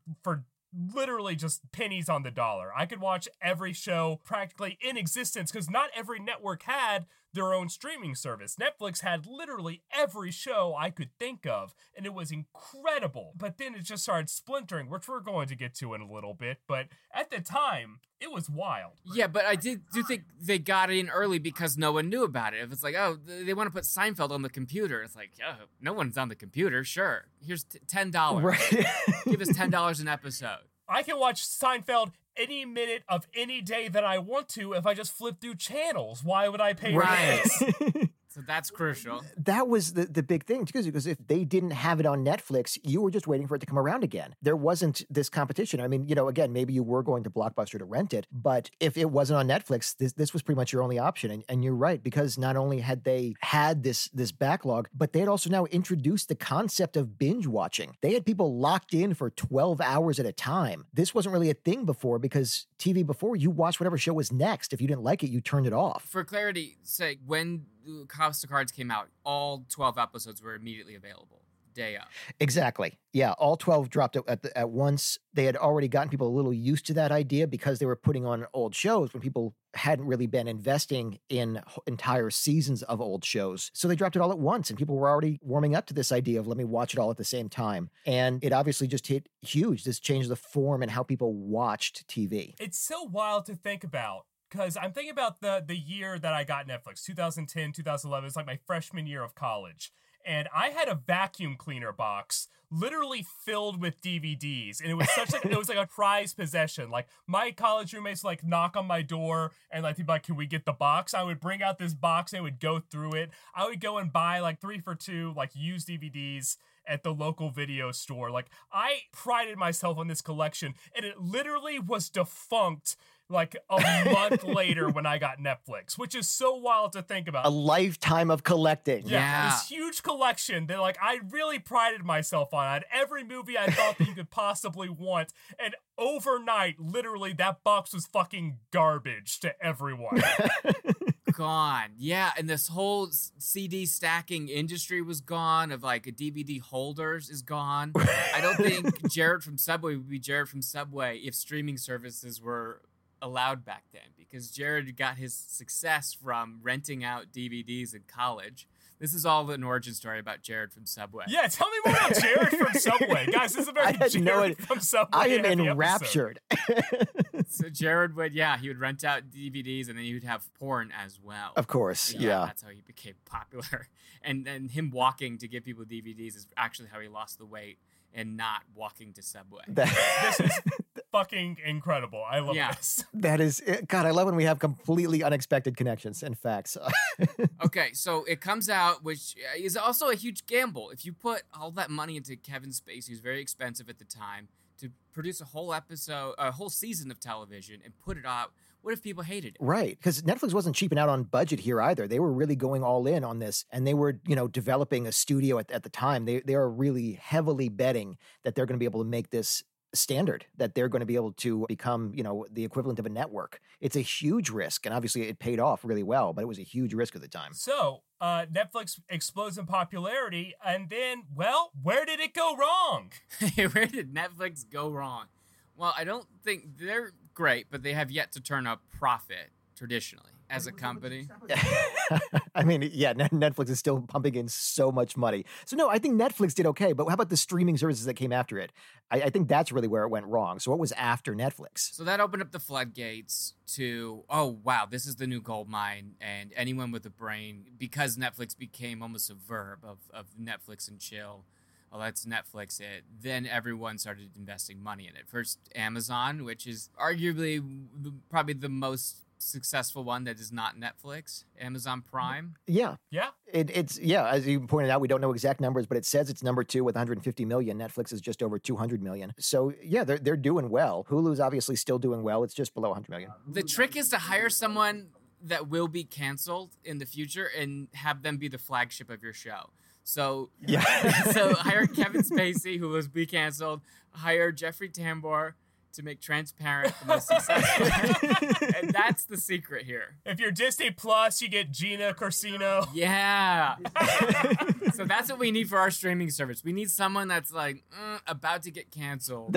literally just pennies on the dollar. I could watch every show practically in existence because not every network had their own streaming service. Netflix had literally every show I could think of, and it was incredible. But then it just started splintering, which we're going to get to in a little bit. But at the time, it was wild. Yeah, but I do think they got in early because no one knew about it. If it's like, oh, they want to put Seinfeld on the computer, it's like, oh, no one's on the computer. Sure, here's $10. Right. Give us $10 an episode. I can watch Seinfeld any minute of any day that I want to if I just flip through channels. Why would I pay for this? So that's crucial. That was the big thing, too, because if they didn't have it on Netflix, you were just waiting for it to come around again. There wasn't this competition. I mean, you know, again, maybe you were going to Blockbuster to rent it, but if it wasn't on Netflix, this was pretty much your only option. And you're right, because not only had they had this backlog, but they had also now introduced the concept of binge watching. They had people locked in for 12 hours at a time. This wasn't really a thing before because TV before, you watched whatever show was next. If you didn't like it, you turned it off. For clarity's sake, when House of Cards came out, all 12 episodes were immediately available day up. Exactly. Yeah, all 12 dropped at once. They had already gotten people a little used to that idea because they were putting on old shows when people hadn't really been investing in entire seasons of old shows. So they dropped it all at once, and people were already warming up to this idea of let me watch it all at the same time. And it obviously just hit huge. This changed the form and how people watched TV. It's so wild to think about. Because I'm thinking about the year that I got Netflix, 2010, 2011. It's like my freshman year of college. And I had a vacuum cleaner box literally filled with DVDs. And it was such like, it was like a prized possession. Like my college roommates would like knock on my door and like, they'd be like, can we get the box? I would bring out this box and I would go through it. I would go and buy like 3 for $2, like used DVDs at the local video store. Like I prided myself on this collection and it literally was defunct like a month later when I got Netflix, which is so wild to think about. A lifetime of collecting. Yeah. This huge collection that like I really prided myself on. I had every movie I thought that you could possibly want. And overnight, literally, that box was fucking garbage to everyone. Gone. Yeah, and this whole CD stacking industry was gone of like a DVD holders is gone. I don't think Jared from Subway would be Jared from Subway if streaming services were allowed back then, because Jared got his success from renting out DVDs in college. This is all an origin story about Jared from Subway. Yeah, tell me more about Jared from Subway. Guys, this is about Jared from Subway. I am enraptured. So Jared would, he would rent out DVDs and then he would have porn as well. Of course, yeah. That's how he became popular. And him walking to give people DVDs is actually how he lost the weight and not walking to Subway. This is fucking incredible. I love this. That is it. God, I love when we have completely unexpected connections and facts. Okay, so it comes out, which is also a huge gamble. If you put all that money into Kevin Spacey, who's very expensive at the time, to produce a whole episode, a whole season of television and put it out, what if people hated it? Right, because Netflix wasn't cheaping out on budget here either. They were really going all in on this, and they were, developing a studio at the time. They are really heavily betting that they're going to be able to make this standard, that they're going to be able to become, the equivalent of a network. It's a huge risk, and obviously it paid off really well, but it was a huge risk at the time. So Netflix explodes in popularity, and then, where did it go wrong? Where did Netflix go wrong? Well, I don't think they're great, but they have yet to turn a profit traditionally. as a company. I mean, yeah, Netflix is still pumping in so much money. So no, I think Netflix did okay, but how about the streaming services that came after it? I think that's really where it went wrong. So what was after Netflix? So that opened up the floodgates to, oh, wow, this is the new gold mine, and anyone with a brain, because Netflix became almost a verb of Netflix and chill. Well, let's Netflix it. Then everyone started investing money in it. First, Amazon, which is arguably probably the most successful one that is not Netflix, Amazon Prime. Yeah. Yeah. It's yeah, as you pointed out, we don't know exact numbers, but it says it's number two with 150 million. Netflix is just over 200 million. So yeah, they're doing well. Hulu's obviously still doing well. It's just below 100 million. The trick is to hire someone that will be canceled in the future and have them be the flagship of your show. So, yeah. So hire Kevin Spacey, who was be canceled. Hire Jeffrey Tambor to make Transparent the most successful. And that's the secret here. If you're Disney Plus, you get Gina Corsino. Yeah. So that's what we need for our streaming service. We need someone that's like, about to get canceled.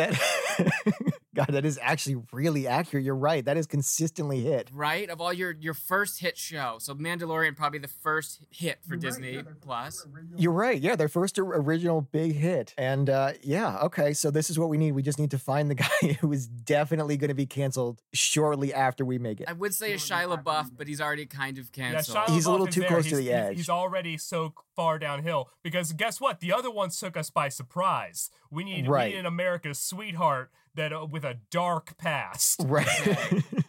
God, that is actually really accurate. You're right. That is consistently hit. Right? Of all your first hit show. So Mandalorian, probably the first hit for Disney Plus. You're right. Yeah, their first original big hit. And yeah, okay. So this is what we need. We just need to find the guy who is definitely going to be canceled shortly after we make it. I would say a Shia LaBeouf, but he's already kind of canceled. Yeah, he's a little too close to the edge. He's already so far downhill. Because guess what? The other ones took us by surprise. We need an America's sweetheart that with a dark past. Right.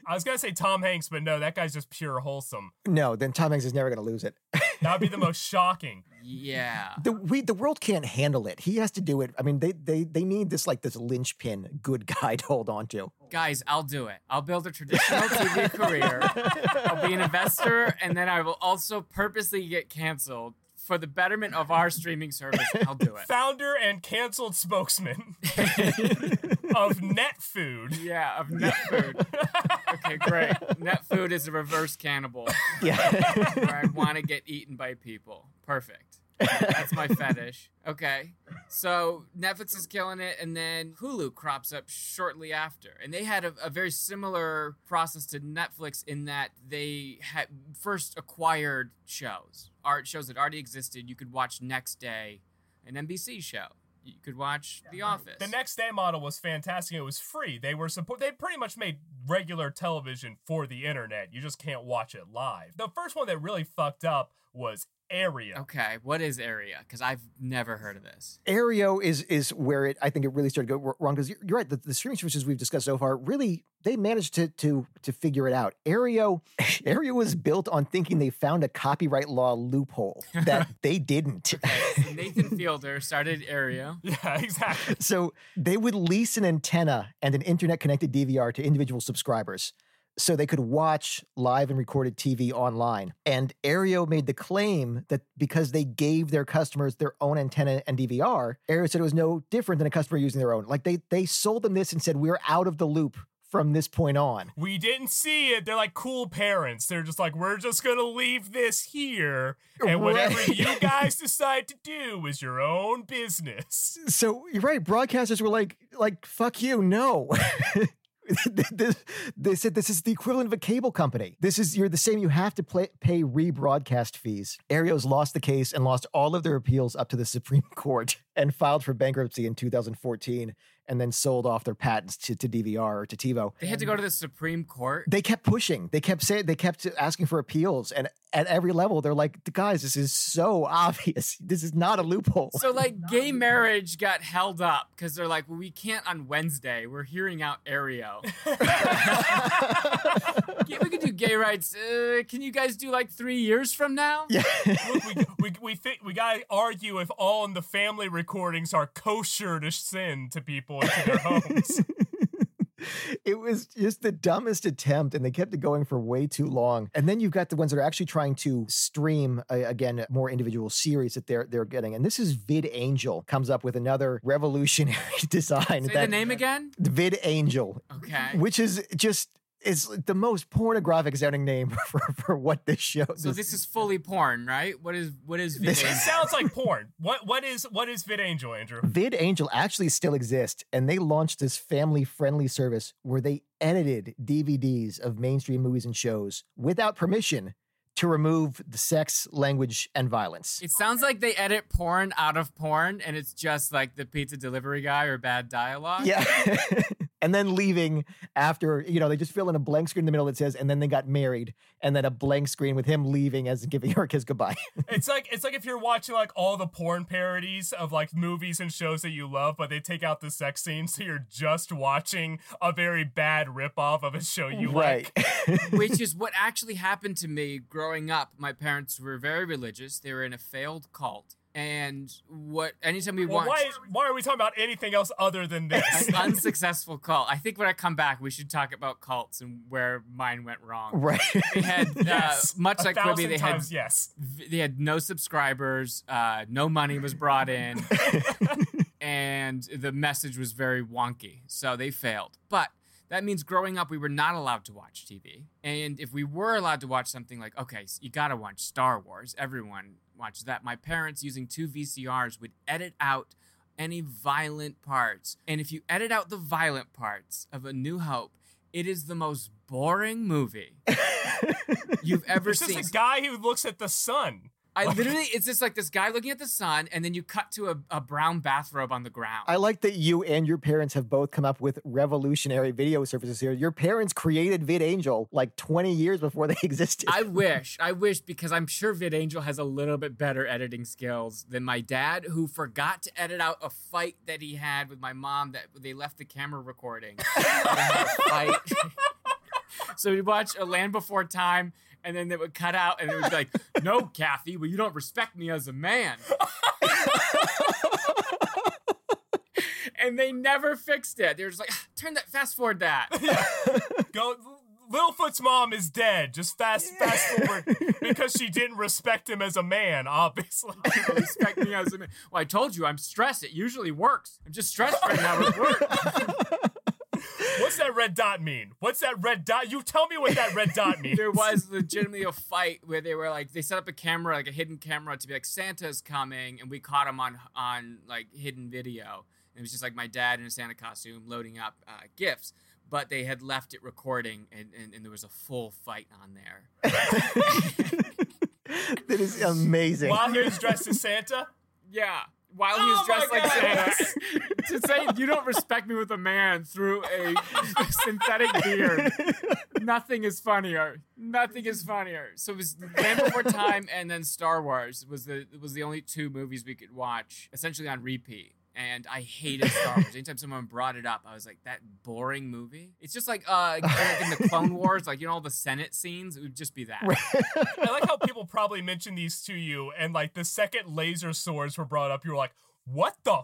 I was going to say Tom Hanks, but no, that guy's just pure wholesome. No, then Tom Hanks is never going to lose it. That would be the most shocking. Yeah. The world can't handle it. He has to do it. I mean, they need this linchpin good guy to hold on to. Guys, I'll do it. I'll build a traditional TV career. I'll be an investor, and then I will also purposely get canceled. For the betterment of our streaming service, I'll do it. Founder and canceled spokesman of NetFood. Yeah, of NetFood. Okay, great. NetFood is a reverse cannibal. Yeah. Where I want to get eaten by people. Perfect. That's my fetish. Okay. So Netflix is killing it, and then Hulu crops up shortly after. And they had a very similar process to Netflix in that they had first acquired shows. Art shows that already existed, you could watch next day an NBC show. You could watch The Office. The next day model was fantastic. It was free. They pretty much made regular television for the internet. You just can't watch it live. The first one that really fucked up was Aereo. Okay, what is Aereo? Because I've never heard of this. Aereo is where I think it really started to go wrong. Because you're right, the streaming services we've discussed so far really they managed to figure it out. Aereo was built on thinking they found a copyright law loophole that they didn't. Okay, so Nathan Fielder started Aereo. Yeah, exactly. So they would lease an antenna and an internet connected DVR to individual subscribers, so they could watch live and recorded TV online. And Aereo made the claim that because they gave their customers their own antenna and DVR, Aereo said it was no different than a customer using their own. Like they sold them this and said, we're out of the loop from this point on. We didn't see it. They're like cool parents. They're just like, we're just going to leave this here. And whatever you guys decide to do is your own business. So you're right. Broadcasters were like fuck you. No. They said this is the equivalent of a cable company. This is you're the same. You have to pay rebroadcast fees. Aereo's lost the case and lost all of their appeals up to the Supreme Court and filed for bankruptcy in 2014 and then sold off their patents to DVR or to TiVo. They had to go to the Supreme Court? They kept pushing. They kept asking for appeals. And at every level, they're like, guys, this is so obvious. This is not a loophole. So like gay marriage got held up because they're like, well, we can't on Wednesday. We're hearing out Aereo. We could do gay rights. Can you guys do like 3 years from now? Yeah. Look, we got to argue if All in the Family recordings are kosher to send to people. Into their homes. It was just the dumbest attempt, and they kept it going for way too long. And then you've got the ones that are actually trying to stream, again, more individual series that they're getting. And this is VidAngel comes up with another revolutionary design. Say the name again? VidAngel. Okay. Which is just... is the most pornographic sounding name for what this show is. So this is fully porn, right? What is VidAngel? It sounds like porn. What is VidAngel, Andrew? VidAngel actually still exists, and they launched this family-friendly service where they edited DVDs of mainstream movies and shows without permission to remove the sex, language, and violence. It sounds like they edit porn out of porn, and it's just like the pizza delivery guy or bad dialogue. Yeah. And then leaving after, they just fill in a blank screen in the middle that says, and then they got married, and then a blank screen with him leaving as giving her a kiss goodbye. It's like if you're watching like all the porn parodies of like movies and shows that you love, but they take out the sex scene, so you're just watching a very bad ripoff of a show you like. Which is what actually happened to me growing up. My parents were very religious. They were in a failed cult. And anytime we watch... Why are we talking about anything else other than this? An unsuccessful cult. I think when I come back, we should talk about cults and where mine went wrong. Right. They had, much like Quibi, they had no subscribers, no money was brought in, and the message was very wonky. So they failed. But that means growing up, we were not allowed to watch TV. And if we were allowed to watch something like, okay, so you got to watch Star Wars. Everyone watches that. My parents, using two VCRs, would edit out any violent parts. And if you edit out the violent parts of A New Hope, it is the most boring movie you've ever seen. It's just a guy who looks at the sun. It's just like this guy looking at the sun, and then you cut to a brown bathrobe on the ground. I like that you and your parents have both come up with revolutionary video services here. Your parents created VidAngel like 20 years before they existed. I wish, because I'm sure VidAngel has a little bit better editing skills than my dad, who forgot to edit out a fight that he had with my mom that they left the camera recording. So we watch A Land Before Time, and then they would cut out, and it would be like, no, Kathy, well, you don't respect me as a man. And they never fixed it. They were just like, turn that, fast forward that. Yeah. Go, Littlefoot's mom is dead. Just fast forward, because she didn't respect him as a man, obviously. I don't respect me as a man. Well, I told you, I'm stressed. It usually works. I'm just stressed right now with work. What's that red dot mean? What's that red dot? You tell me what that red dot means. There was legitimately a fight where they were like, they set up a camera, like a hidden camera, to be like, Santa's coming, and we caught him on like hidden video. And it was just like my dad in a Santa costume loading up gifts, but they had left it recording, and there was a full fight on there. That is amazing. While he was dressed as Santa? Yeah. While he was dressed like Santa. To say you don't respect me with a man through a synthetic beard. Nothing is funnier. So it was Land Before Time, and then Star Wars was the only two movies we could watch essentially on repeat. And I hated Star Wars. Anytime someone brought it up, I was like, that boring movie? It's just like in the Clone Wars, like, all the Senate scenes, it would just be that. I like how people probably mentioned these to you, and like the second laser swords were brought up, you were like, what the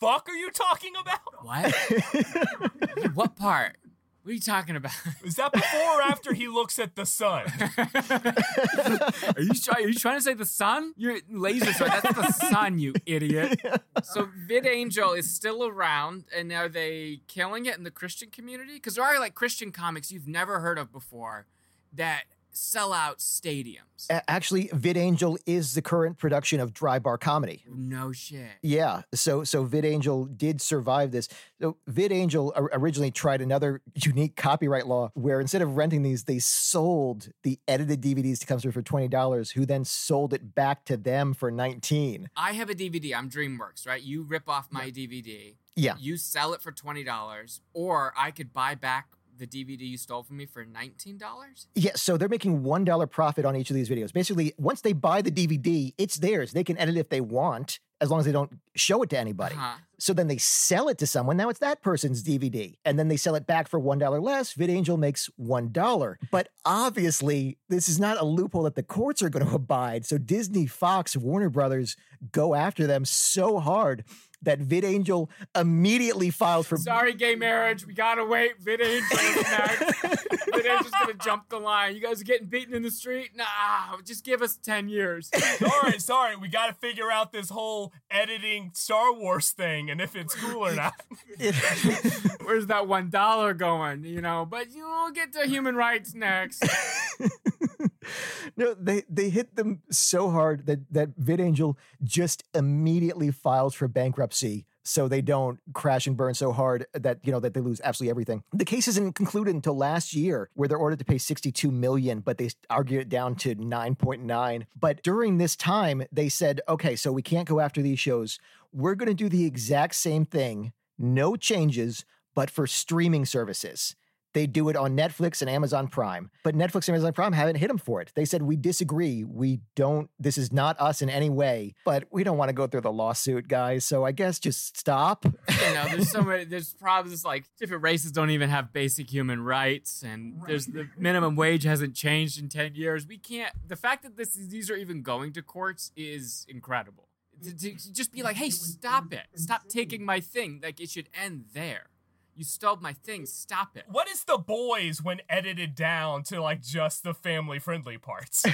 fuck are you talking about? What? What part? What are you talking about? Is that before or after he looks at the sun? Are you trying to say the sun? You're laser sword. That's the sun, you idiot. So VidAngel is still around, and are they killing it in the Christian community? Because there are like Christian comics you've never heard of before that sell out stadiums. Actually, VidAngel is the current production of Dry Bar Comedy. No shit. Yeah. So VidAngel did survive this. So VidAngel originally tried another unique copyright law where instead of renting these, they sold the edited DVDs to customers for $20, who then sold it back to them for $19. I have a DVD. I'm DreamWorks, right? You rip off my DVD. Yeah. You sell it for $20, or I could buy back the DVD you stole from me for $19? Yeah, so they're making $1 profit on each of these videos. Basically, once they buy the DVD, it's theirs. They can edit it if they want, as long as they don't show it to anybody. Uh-huh. So then they sell it to someone. Now it's that person's DVD. And then they sell it back for $1 less. VidAngel makes $1. But obviously, this is not a loophole that the courts are going to abide. So Disney, Fox, Warner Brothers go after them so hard that VidAngel immediately files for... Sorry, gay marriage. We got to wait. VidAngel is next. VidAngel's going to jump the line. You guys are getting beaten in the street? Nah, just give us 10 years. All right, sorry. We got to figure out this whole whole editing Star Wars thing and if it's cool or not. Where's that $1 going, you know? But you'll get to human rights next. No, they hit them so hard that VidAngel just immediately files for bankruptcy so they don't crash and burn so hard that, you know, that they lose absolutely everything. The case isn't concluded until last year, where they're ordered to pay $62 million, but they argued it down to $9.9. But during this time, they said, okay, so we can't go after these shows. We're going to do the exact same thing, no changes, but for streaming services. They do it on Netflix and Amazon Prime. But Netflix and Amazon Prime haven't hit them for it. They said, we disagree. We don't, this is not us in any way, but we don't want to go through the lawsuit, guys. So I guess just stop. You know, there's so many, there's problems like different races don't even have basic human rights. And there's the minimum wage hasn't changed in 10 years. We can't, the fact that these are even going to courts is incredible. To just be like, hey, stop it. Stop taking my thing. Like it should end there. You stole my thing. Stop it. What is The Boys when edited down to like just the family-friendly parts?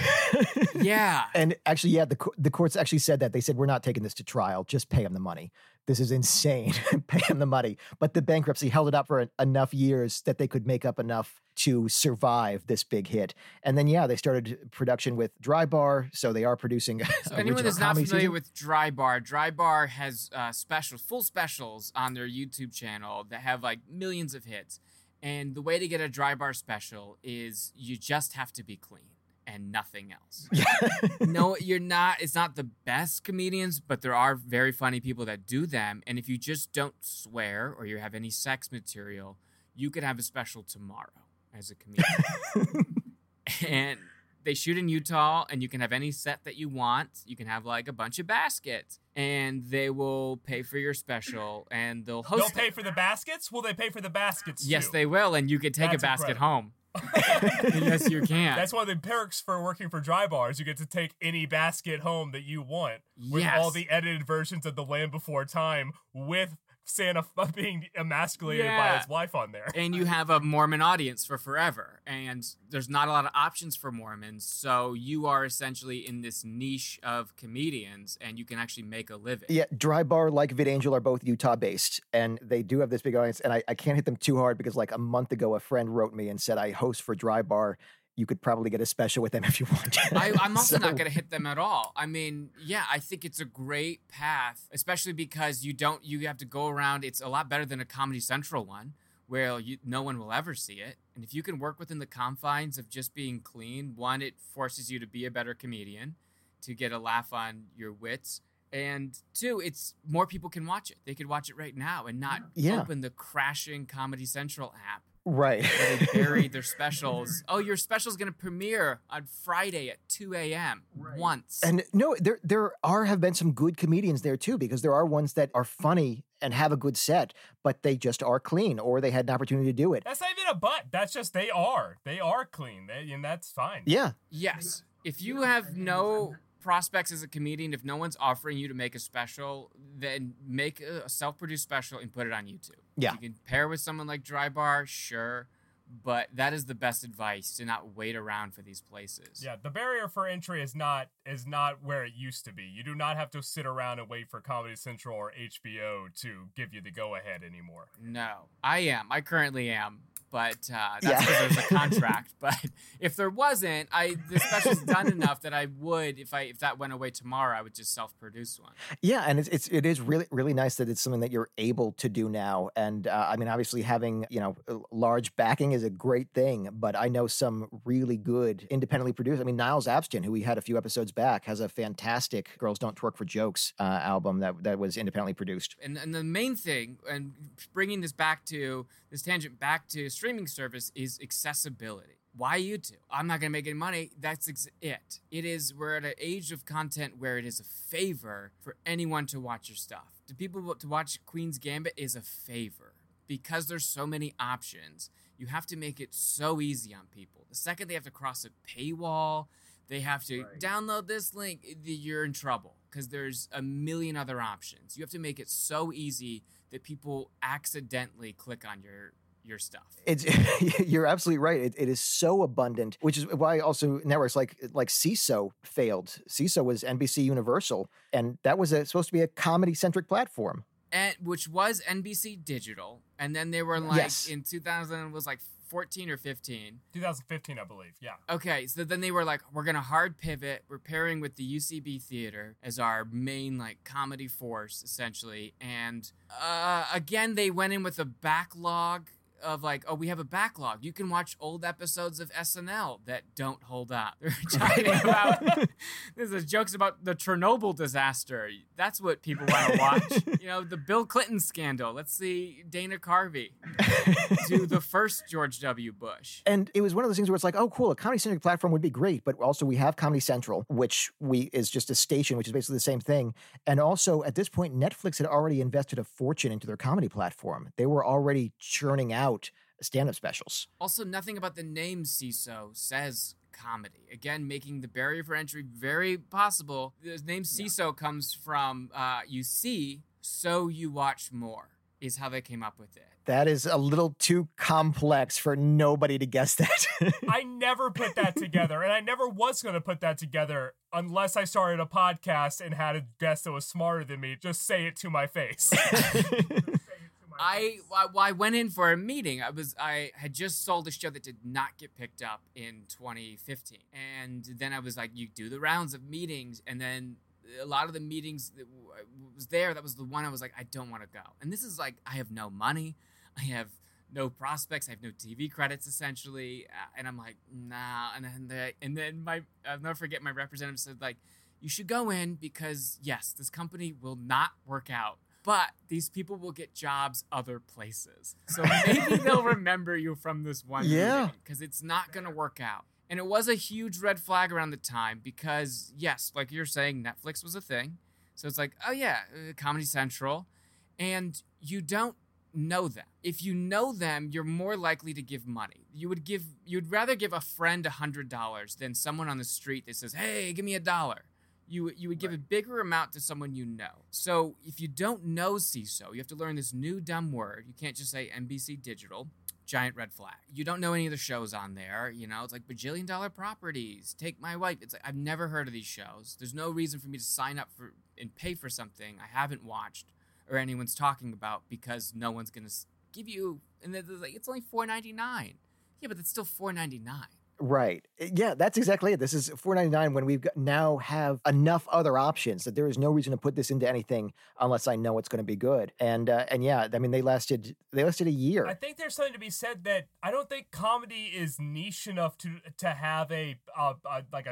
Yeah. And actually, yeah, the courts actually said that. They said, we're not taking this to trial. Just pay them the money. This is insane. Pay them the money. But the bankruptcy held it up for enough years that they could make up enough to survive this big hit. And then, yeah, they started production with Dry Bar, so they are producing so anyone that's not familiar with Dry Bar has specials, full specials on their YouTube channel that have like millions of hits. And the way to get a Dry Bar special is you just have to be clean and nothing else. No, you're not. It's not the best comedians, but there are very funny people that do them. And if you just don't swear or you have any sex material, you could have a special tomorrow as a comedian. And they shoot in Utah, and you can have any set that you want. You can have like a bunch of baskets, and they will pay for your special, and they'll host it. They'll pay for the baskets? Will they pay for the baskets, yes, too? They will, and you can take a basket home. Yes, you can. That's one of the perks for working for Dry Bars. You get to take any basket home that you want with all the edited versions of The Land Before Time with Santa being emasculated by his wife on there. And you have a Mormon audience for forever. And there's not a lot of options for Mormons. So you are essentially in this niche of comedians and you can actually make a living. Yeah, Dry Bar, like VidAngel, are both Utah-based. And they do have this big audience. And I can't hit them too hard because like a month ago, a friend wrote me and said, I host for Dry Bar. You could probably get a special with them if you want. I'm also not going to hit them at all. I mean, yeah, I think it's a great path, especially because you have to go around. It's a lot better than a Comedy Central one where no one will ever see it. And if you can work within the confines of just being clean, one, it forces you to be a better comedian, to get a laugh on your wits. And two, it's more people can watch it. They could watch it right now and not open the crashing Comedy Central app. Right. They bury their specials. Oh, your special's going to premiere on Friday at 2 a.m. Right. Once. And no, there have been some good comedians there too, because there are ones that are funny and have a good set, but they just are clean or they had an opportunity to do it. That's not even a but. That's just they are clean and that's fine. Yeah. Yes. If you have no prospects as a comedian, if no one's offering you to make a special, then make a self-produced special and put it on YouTube. Yeah. You can pair with someone like Dry Bar, sure, but that is the best advice, to not wait around for these places. Yeah, the barrier for entry is not where it used to be. You do not have to sit around and wait for Comedy Central or HBO to give you the go-ahead anymore. No, I currently am. But that's because there's a contract. But if there wasn't, the special's done enough that I would, if that went away tomorrow, I would just self-produce one. Yeah, and it is really, really nice that it's something that you're able to do now. And I mean, obviously having, you know, large backing is a great thing. But I know some really good independently produced. I mean, Niles Abston, who we had a few episodes back, has a fantastic "Girls Don't Twerk for Jokes" album that was independently produced. And the main thing, and bringing this back to this tangent back to streaming service, is accessibility. Why YouTube? I'm not going to make any money. That's it. It is, we're at an age of content where it is a favor for anyone to watch your stuff. To people to watch Queen's Gambit is a favor because there's so many options. You have to make it so easy on people. The second they have to cross a paywall, they have to download this link, you're in trouble because there's a million other options. You have to make it so easy that people accidentally click on your your stuff. You're absolutely right. It is so abundant, which is why also networks like SeeSo failed. SeeSo was NBC Universal, and that was supposed to be a comedy-centric platform. Which was NBC Digital. And then they were like, yes. in 2000, was like 14 or 15. 2015, I believe, yeah. Okay, so then they were like, we're going to hard pivot. We're pairing with the UCB Theater as our main like comedy force, essentially. And again, they went in with a backlog of like, oh, we have a backlog. You can watch old episodes of SNL that don't hold up. They're talking about, there's jokes about the Chernobyl disaster. That's what people want to watch. You know, the Bill Clinton scandal. Let's see Dana Carvey do the first George W. Bush. And it was one of those things where it's like, oh, cool, a comedy-centric platform would be great, but also we have Comedy Central, which is just a station, which is basically the same thing. And also, at this point, Netflix had already invested a fortune into their comedy platform. They were already churning out stand-up specials. Also, nothing about the name SeeSo says comedy. Again, making the barrier for entry very possible. The name SeeSo comes from you see, so you watch more. Is how they came up with it. That is a little too complex for nobody to guess that. I never put that together, and I never was going to put that together unless I started a podcast and had a guest that was smarter than me. Just say it to my face. I went in for a meeting. I had just sold a show that did not get picked up in 2015. And then I was like, you do the rounds of meetings, and then a lot of the meetings that was there, that was the one I was like, I don't want to go. And this is like, I have no money. I have no prospects. I have no TV credits, essentially. And I'm like, nah. And then I'll never forget, my representative said, like, you should go in because, yes, this company will not work out, but these people will get jobs other places. So maybe they'll remember you from this one meeting because it's not going to work out. And it was a huge red flag around the time because, yes, like you're saying, Netflix was a thing. So it's like, oh, yeah, Comedy Central. And you don't know them. If you know them, you're more likely to give money. You'd rather give a friend $100 than someone on the street that says, hey, give me $1. You would give a bigger amount to someone you know. So if you don't know SeeSo, you have to learn this new dumb word. You can't just say NBC Digital. Giant red flag. You don't know any of the shows on there. You know, it's like bajillion dollar properties. Take My Wife. It's like, I've never heard of these shows. There's no reason for me to sign up for and pay for something I haven't watched or anyone's talking about because no one's going to give you. And it's like, it's only $4.99. Yeah, but that's still $4.99. Right. Yeah, that's exactly it. This is $4.99 when we now have enough other options that there is no reason to put this into anything unless I know it's going to be good. And yeah, I mean, they lasted a year. I think there's something to be said that I don't think comedy is niche enough to have a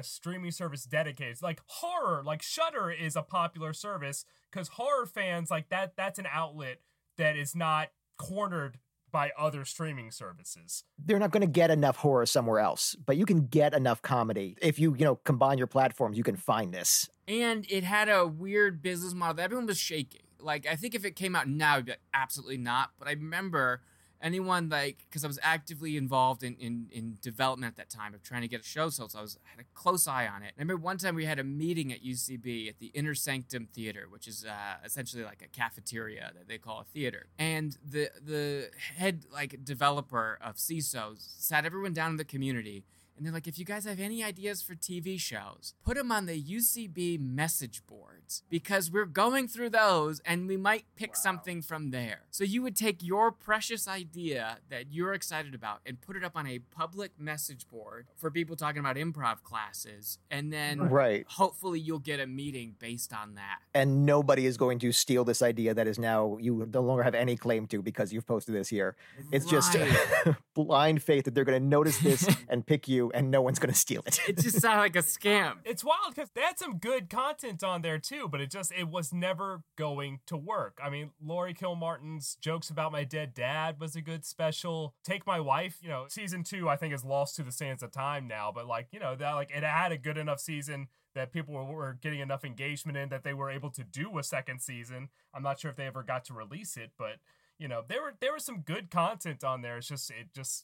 streaming service dedicated. Like horror, like Shudder is a popular service because horror fans like that. That's an outlet that is not cornered by other streaming services. They're not going to get enough horror somewhere else, but you can get enough comedy. If you combine your platforms, you can find this. And it had a weird business model that everyone was shaking. Like, I think if it came out now, it'd be like, absolutely not. But I remember anyone because I was actively involved in development at that time of trying to get a show sold. So I had a close eye on it. And I remember one time we had a meeting at UCB at the Inner Sanctum Theater, which is essentially like a cafeteria that they call a theater. And the head developer of SeeSo sat everyone down in the community. And they're like, if you guys have any ideas for TV shows, put them on the UCB message boards because we're going through those and we might pick something from there. So you would take your precious idea that you're excited about and put it up on a public message board for people talking about improv classes. And then hopefully you'll get a meeting based on that. And nobody is going to steal this idea that is now you no longer have any claim to because you've posted this here. It's just blind faith that they're going to notice this and pick you. And no one's going to steal it. It just sounded like a scam. It's wild because they had some good content on there too, but it was never going to work. I mean, Lori Kilmartin's Jokes About My Dead Dad was a good special. Take My Wife, season 2, I think is lost to the sands of time now, but it had a good enough season that people were getting enough engagement in that they were able to do a second season. I'm not sure if they ever got to release it, but you know, there was some good content on there. It's just,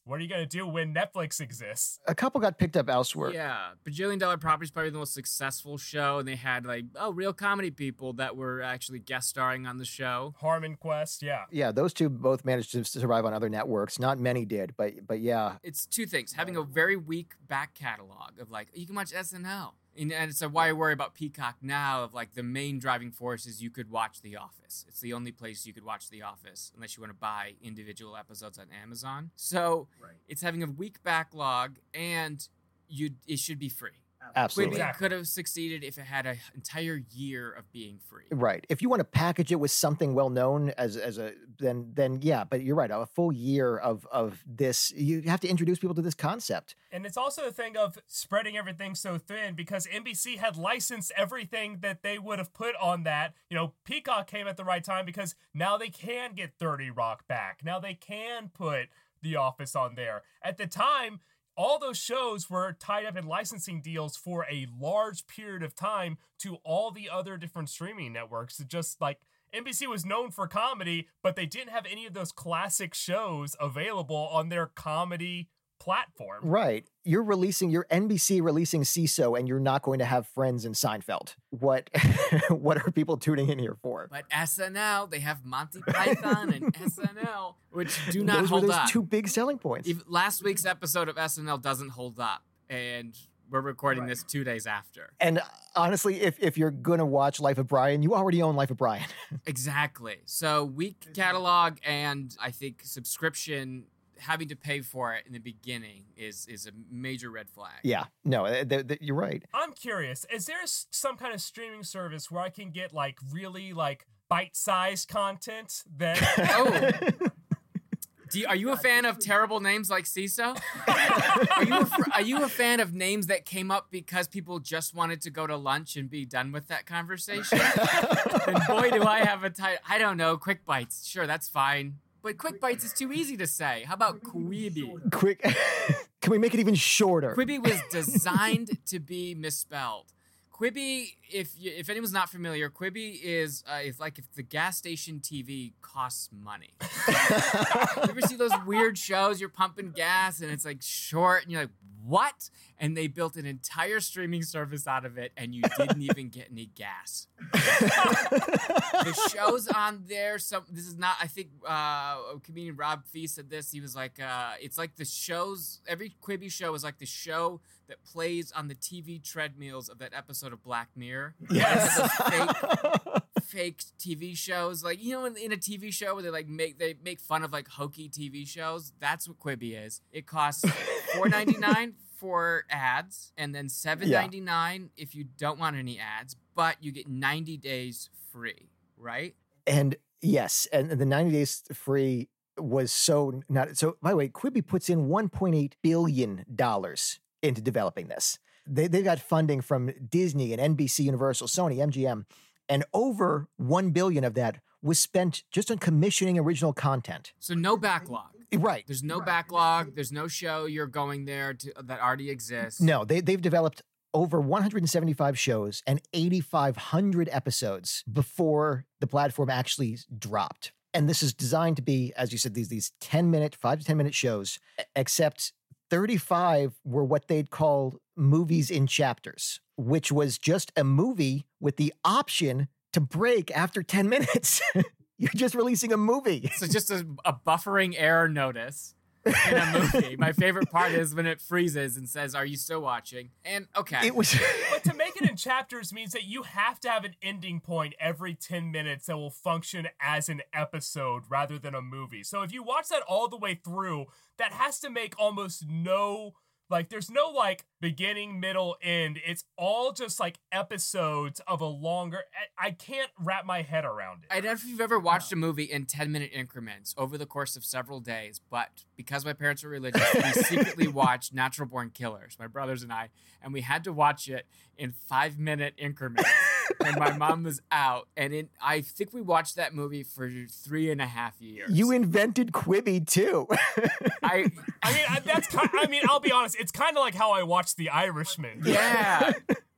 what are you going to do when Netflix exists? A couple got picked up elsewhere. Yeah. Bajillion Dollar Property is probably the most successful show. And they had like, real comedy people that were actually guest starring on the show. Harmon Quest. Yeah. Yeah. Those two both managed to survive on other networks. Not many did, but yeah. It's two things. Having a very weak back catalog of like, you can watch SNL. And so why I worry about Peacock now of like the main driving force is you could watch The Office. It's the only place you could watch The Office unless you want to buy individual episodes on Amazon. So It's having a weak backlog and it should be free. Absolutely. Quibi could have succeeded if it had an entire year of being free. Right. If you want to package it with something well known then yeah, but you're right. A full year of this, you have to introduce people to this concept. And it's also a thing of spreading everything so thin because NBC had licensed everything that they would have put on that. You know, Peacock came at the right time because now they can get 30 Rock back. Now they can put The Office on there. At the time, all those shows were tied up in licensing deals for a large period of time to all the other different streaming networks. It just like NBC was known for comedy, but they didn't have any of those classic shows available on their comedy platform. Right. You're NBC releasing SeeSo, and you're not going to have Friends and Seinfeld. What are people tuning in here for? But SNL, they have Monty Python and SNL, which do not hold up. Those two big selling points. If last week's episode of SNL doesn't hold up, and we're recording this 2 days after. And honestly, if you're going to watch Life of Brian, you already own Life of Brian. Exactly. So weak catalog and I think subscription having to pay for it in the beginning is a major red flag. Yeah, no, you're right. I'm curious, is there some kind of streaming service where I can get like really like bite-sized content that... Oh. Are you a fan of terrible names like SeeSo? Are you a fan of names that came up because people just wanted to go to lunch and be done with that conversation? And boy, do I have a title. I don't know, Quick Bites. Sure, that's fine. But Quick Bites is too easy to say. How about Quibi? Can we make it even shorter? Quibi was designed to be misspelled. Quibi, if anyone's not familiar, Quibi is like if the gas station TV costs money. You ever see those weird shows? You're pumping gas and it's like short and you're like, what? And they built an entire streaming service out of it and you didn't even get any gas. The shows on there, this is not, I think comedian Rob Fee said this. He was like, it's like the shows, every Quibi show is like the show that plays on the TV treadmills of that episode of Black Mirror. Yes. Fake TV shows. Like, you know, in a TV show where they make fun of like hokey TV shows, that's what Quibi is. It costs $4.99 for ads and then $7.99 if you don't want any ads, but you get 90 days free, right? And yes, and the 90 days free was so not so. By the way, Quibi puts in $1.8 billion into developing this. They got funding from Disney and NBC Universal, Sony, MGM, and over $1 billion of that was spent just on commissioning original content. So no backlog. Right. There's no backlog. There's no show you're going there to, that already exists. No, they've developed over 175 shows and 8,500 episodes before the platform actually dropped. And this is designed to be, as you said, these 5 to 10-minute shows, except 35 were what they'd call movies in chapters, which was just a movie with the option to break after 10 minutes. You're just releasing a movie. So just a buffering error notice in a movie. My favorite part is when it freezes and says, "Are you still watching?" And okay. It was But to make it in chapters means that you have to have an ending point every 10 minutes that will function as an episode rather than a movie. So if you watch that all the way through, that has to make almost no, like, there's no, like, beginning, middle, end. It's all just, like, episodes of a longer... I can't wrap my head around it. I don't know if you've ever watched a movie in 10-minute increments over the course of several days, but because my parents are religious, we secretly watched Natural Born Killers, my brothers and we had to watch it in 5-minute increments when my mom was out. And I think we watched that movie for 3.5 years. You invented Quibi, too. I mean, I'll be honest. It's kind of like how I watched The Irishman. Yeah.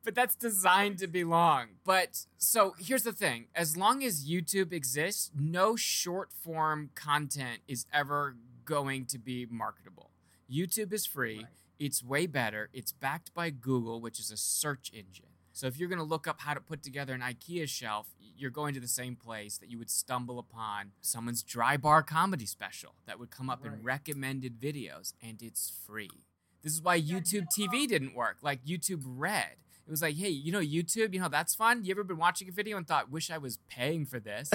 But that's designed to be long. But so here's the thing. As long as YouTube exists, no short form content is ever going to be marketable. YouTube is free. Right. It's way better. It's backed by Google, which is a search engine. So if you're going to look up how to put together an IKEA shelf, you're going to the same place that you would stumble upon someone's Dry Bar Comedy special that would come up in recommended videos, and it's free. This is why YouTube TV didn't work, like YouTube Red. It was like, hey, you know YouTube, you know that's fun? You ever been watching a video and thought, wish I was paying for this?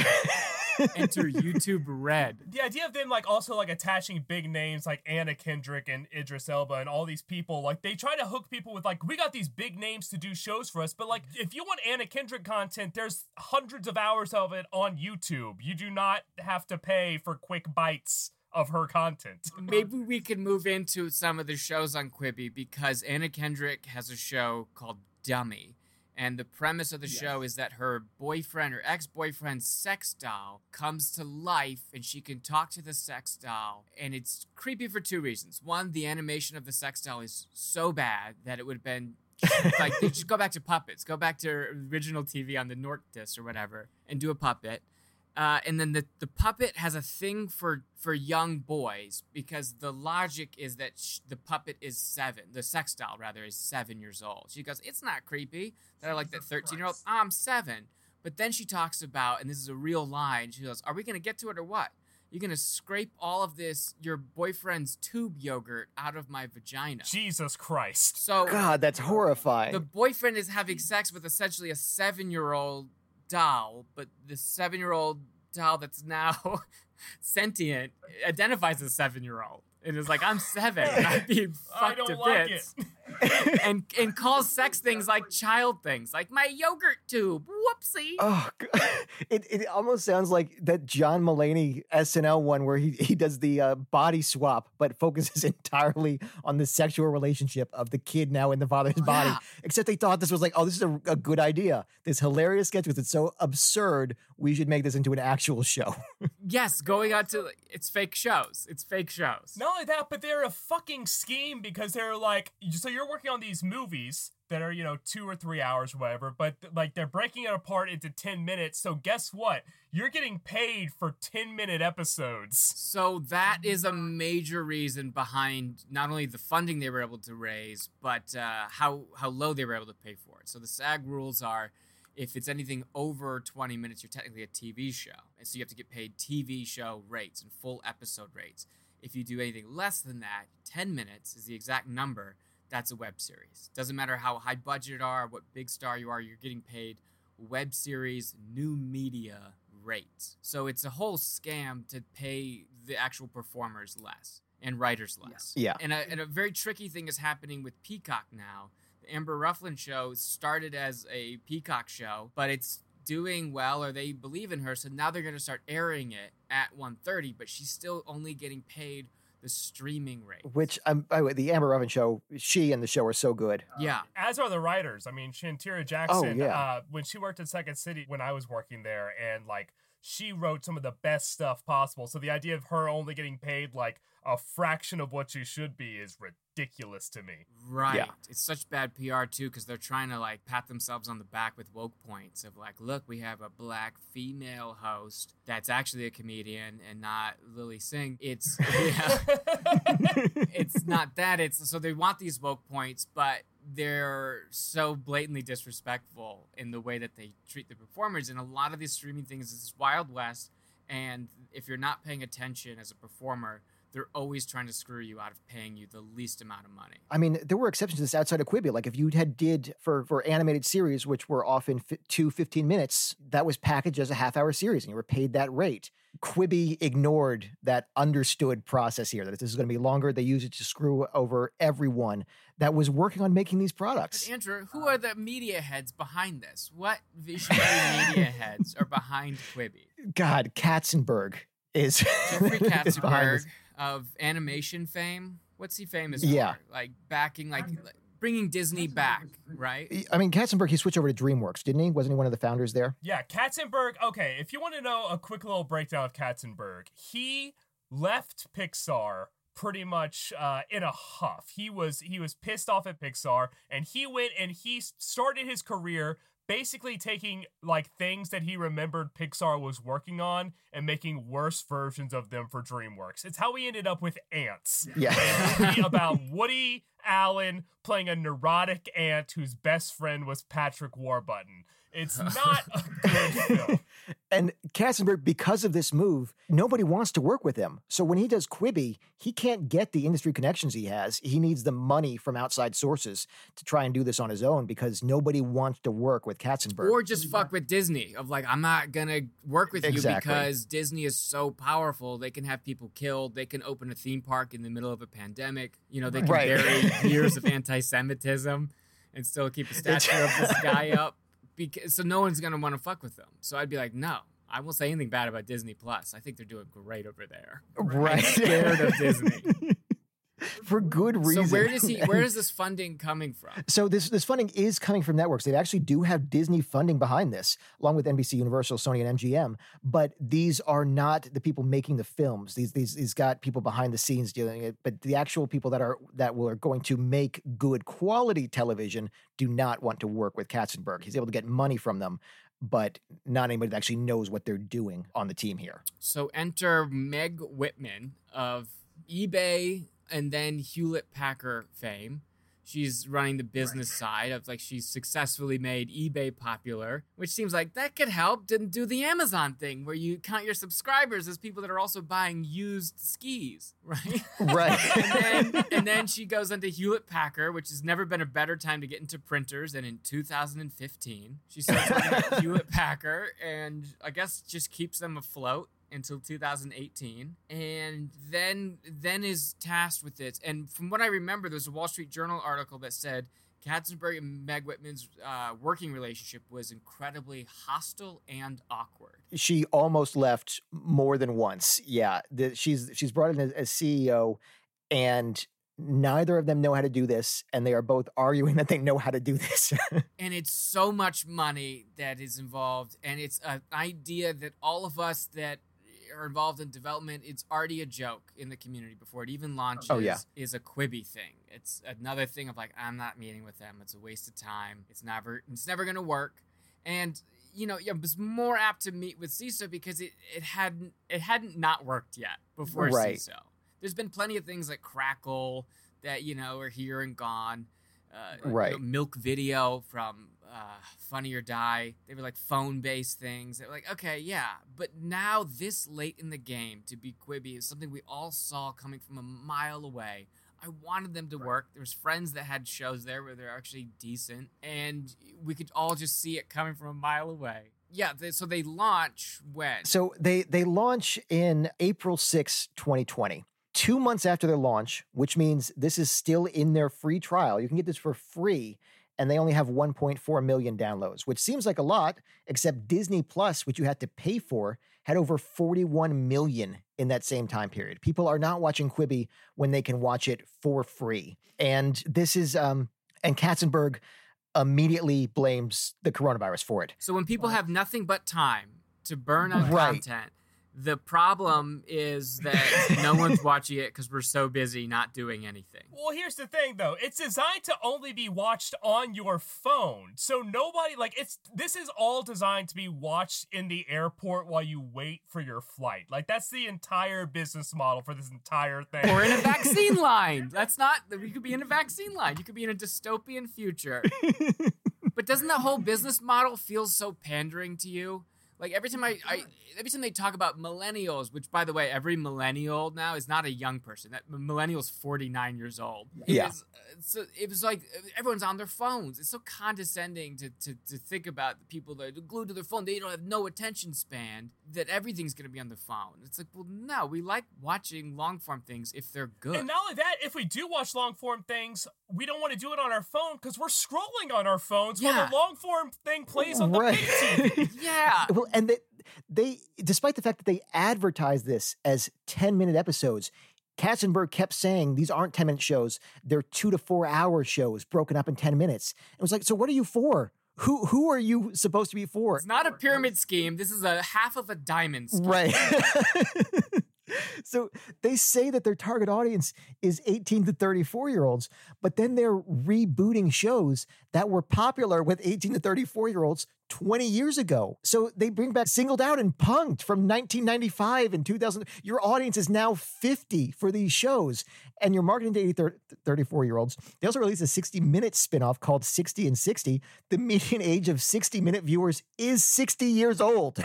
Enter YouTube Red. The idea of them like also like attaching big names like Anna Kendrick and Idris Elba and all these people, like they try to hook people with like, we got these big names to do shows for us, but like if you want Anna Kendrick content, there's hundreds of hours of it on YouTube. You do not have to pay for quick bites of her content. Maybe we can move into some of the shows on Quibi, because Anna Kendrick has a show called Dummy. And the premise of the show is that her boyfriend or ex-boyfriend's sex doll comes to life and she can talk to the sex doll. And it's creepy for two reasons. One, the animation of the sex doll is so bad that it would have been like, they should go back to puppets, go back to original TV on the Nipkow disc or whatever and do a puppet. And then the puppet has a thing for young boys, because the logic is that the puppet is seven. The sex doll, rather, is 7 years old. She goes, it's not creepy that I like that 13-year-old. I'm seven. But then she talks about, and this is a real line, she goes, are we going to get to it or what? You're going to scrape all of this, your boyfriend's tube yogurt, out of my vagina. Jesus Christ. So God, that's horrifying. The boyfriend is having sex with essentially a 7-year-old doll, but the 7-year-old doll that's now sentient identifies as 7-year-old and is like, I'm seven, I'm being fucked to bits. It. and calls sex things like child things, like my yogurt tube, whoopsie. Oh, it almost sounds like that John Mulaney SNL one where he does the body swap, but focuses entirely on the sexual relationship of the kid now in the father's body. Yeah. Except they thought this was like, oh, this is a good idea. This hilarious sketch with it so absurd, we should make this into an actual show. Yes, going on to, it's fake shows. It's fake shows. Not only that, but they're a fucking scheme, because they're like, so you're working on these movies that are, 2 or 3 hours or whatever, but like they're breaking it apart into 10 minutes. So guess what? You're getting paid for 10-minute episodes. So that is a major reason behind not only the funding they were able to raise, but how low they were able to pay for it. So the SAG rules are, if it's anything over 20 minutes, you're technically a TV show. And so you have to get paid TV show rates and full episode rates. If you do anything less than that, 10 minutes is the exact number, that's a web series. Doesn't matter how high budget you are, what big star you are, you're getting paid web series, new media rates. So it's a whole scam to pay the actual performers less and writers less. Yeah. And a very tricky thing is happening with Peacock now. The Amber Ruffin show started as a Peacock show, but it's doing well, or they believe in her, so now they're going to start airing it at 1:30, but she's still only getting paid the streaming rate. Which, by the way, the Amber Ruffin show, she and the show are so good. Yeah. As are the writers. I mean, Shantira Jackson, when she worked at Second City, when I was working there, and like she wrote some of the best stuff possible. So the idea of her only getting paid like a fraction of what she should be is ridiculous to me. Right. Yeah. It's such bad PR too, because they're trying to like pat themselves on the back with woke points of like, look, we have a black female host that's actually a comedian and not Lily Singh. It's it's not that. It's so they want these woke points, but they're so blatantly disrespectful in the way that they treat the performers. And a lot of these streaming things is Wild West, and if you're not paying attention as a performer, they're always trying to screw you out of paying you the least amount of money. I mean, there were exceptions to this outside of Quibi. Like if you had for animated series, which were often 15 minutes, that was packaged as a half-hour series, and you were paid that rate. Quibi ignored that understood process here, that this is going to be longer. They use it to screw over everyone that was working on making these products. But Andrew, who are the media heads behind this? What visionary media heads are behind Quibi? God, Katzenberg is Jeffrey Katzenberg. Is of animation fame. What's he famous for? Like backing, like bringing Disney back, right? I mean, Katzenberg, he switched over to DreamWorks, didn't he? Wasn't he one of the founders there? Yeah, Katzenberg. Okay, if you want to know a quick little breakdown of Katzenberg, he left Pixar pretty much in a huff. He was pissed off at Pixar, and he went and he started his career basically taking like things that he remembered Pixar was working on and making worse versions of them for DreamWorks. It's how he ended up with Ants. Yeah. And it'd be about Woody Allen playing a neurotic ant whose best friend was Patrick Warburton. It's not a good film. And Katzenberg, because of this move, nobody wants to work with him. So when he does Quibi, he can't get the industry connections he has. He needs the money from outside sources to try and do this on his own because nobody wants to work with Katzenberg. Or just fuck with Disney of like, I'm not going to work with you because Disney is so powerful. They can have people killed. They can open a theme park in the middle of a pandemic. You know, they can bury years of anti-Semitism and still keep the statue of this guy up. So no one's going to want to fuck with them. So I'd be like, no, I won't say anything bad about Disney Plus. I think they're doing great over there. Right. I'm scared of Disney. For good reason. So where is this funding coming from? So this funding is coming from networks. They actually do have Disney funding behind this, along with NBC Universal, Sony, and MGM. But these are not the people making the films. These got people behind the scenes doing it. But the actual people that are going to make good quality television do not want to work with Katzenberg. He's able to get money from them, but not anybody that actually knows what they're doing on the team here. So enter Meg Whitman of eBay. And then Hewlett Packard fame. She's running the business side of like she's successfully made eBay popular, which seems like that could help. Didn't do the Amazon thing where you count your subscribers as people that are also buying used skis, right? Right. and then she goes into Hewlett Packard, which has never been a better time to get into printers than in 2015. She starts with Hewlett Packard and I guess just keeps them afloat until 2018, and then is tasked with it. And from what I remember, there's a Wall Street Journal article that said Katzenberg and Meg Whitman's working relationship was incredibly hostile and awkward. She almost left more than once. Yeah, she's brought in as CEO, and neither of them know how to do this, and they are both arguing that they know how to do this. And it's so much money that is involved, and it's an idea that all of us that are involved in development, it's already a joke in the community before it even launches. Oh, yeah. Is a Quibi thing. It's another thing of like, I'm not meeting with them. It's a waste of time. It's never going to work. And you know, it was more apt to meet with SeeSo because it hadn't not worked yet before SeeSo. There's been plenty of things like Crackle that you know are here and gone. You know, Milk Video from Funny or Die. They were like phone-based things. They were like, okay, yeah. But now this late in the game to be Quibi is something we all saw coming from a mile away. I wanted them to work. There was friends that had shows there where they're actually decent. And we could all just see it coming from a mile away. Yeah, so they launch when? So they launch in April 6, 2020. 2 months after their launch, which means this is still in their free trial. You can get this for free, and they only have 1.4 million downloads, which seems like a lot, except Disney Plus, which you had to pay for, had over 41 million in that same time period. People are not watching Quibi when they can watch it for free. And this is, and Katzenberg immediately blames the coronavirus for it. So when people have nothing but time to burn on content, the problem is that no one's watching it because we're so busy not doing anything. Well, here's the thing, though. It's designed to only be watched on your phone. So nobody, like, this is all designed to be watched in the airport while you wait for your flight. Like, that's the entire business model for this entire thing. Or in a vaccine line. We could be in a vaccine line. You could be in a dystopian future. But doesn't that whole business model feel so pandering to you? Like every time they talk about millennials, which by the way, every millennial now is not a young person. That millennial's 49 years old. Yeah. It was like everyone's on their phones. It's so condescending to think about the people that are glued to their phone. They don't have no attention span. That everything's going to be on the phone. It's like, well, no, we like watching long form things if they're good. And not only that, if we do watch long form things, we don't want to do it on our phone because we're scrolling on our phones while the long form thing plays on the big TV. Yeah. Well, and they, despite the fact that they advertised this as 10-minute episodes, Katzenberg kept saying these aren't 10-minute shows. They're 2 to 4 hour shows broken up in 10 minutes. It was like, so what are you for? Who are you supposed to be for? It's not a pyramid scheme. This is a half of a diamond scheme. Right. So they say that their target audience is 18 to 34-year-olds, but then they're rebooting shows that were popular with 18 to 34-year-olds 20 years ago. So they bring back Singled Out and Punk'd from 1995 and 2000. Your audience is now 50 for these shows, and you're marketing to 80 to 34-year-olds. They also released a 60-minute spinoff called 60 and 60. The median age of 60-minute viewers is 60 years old.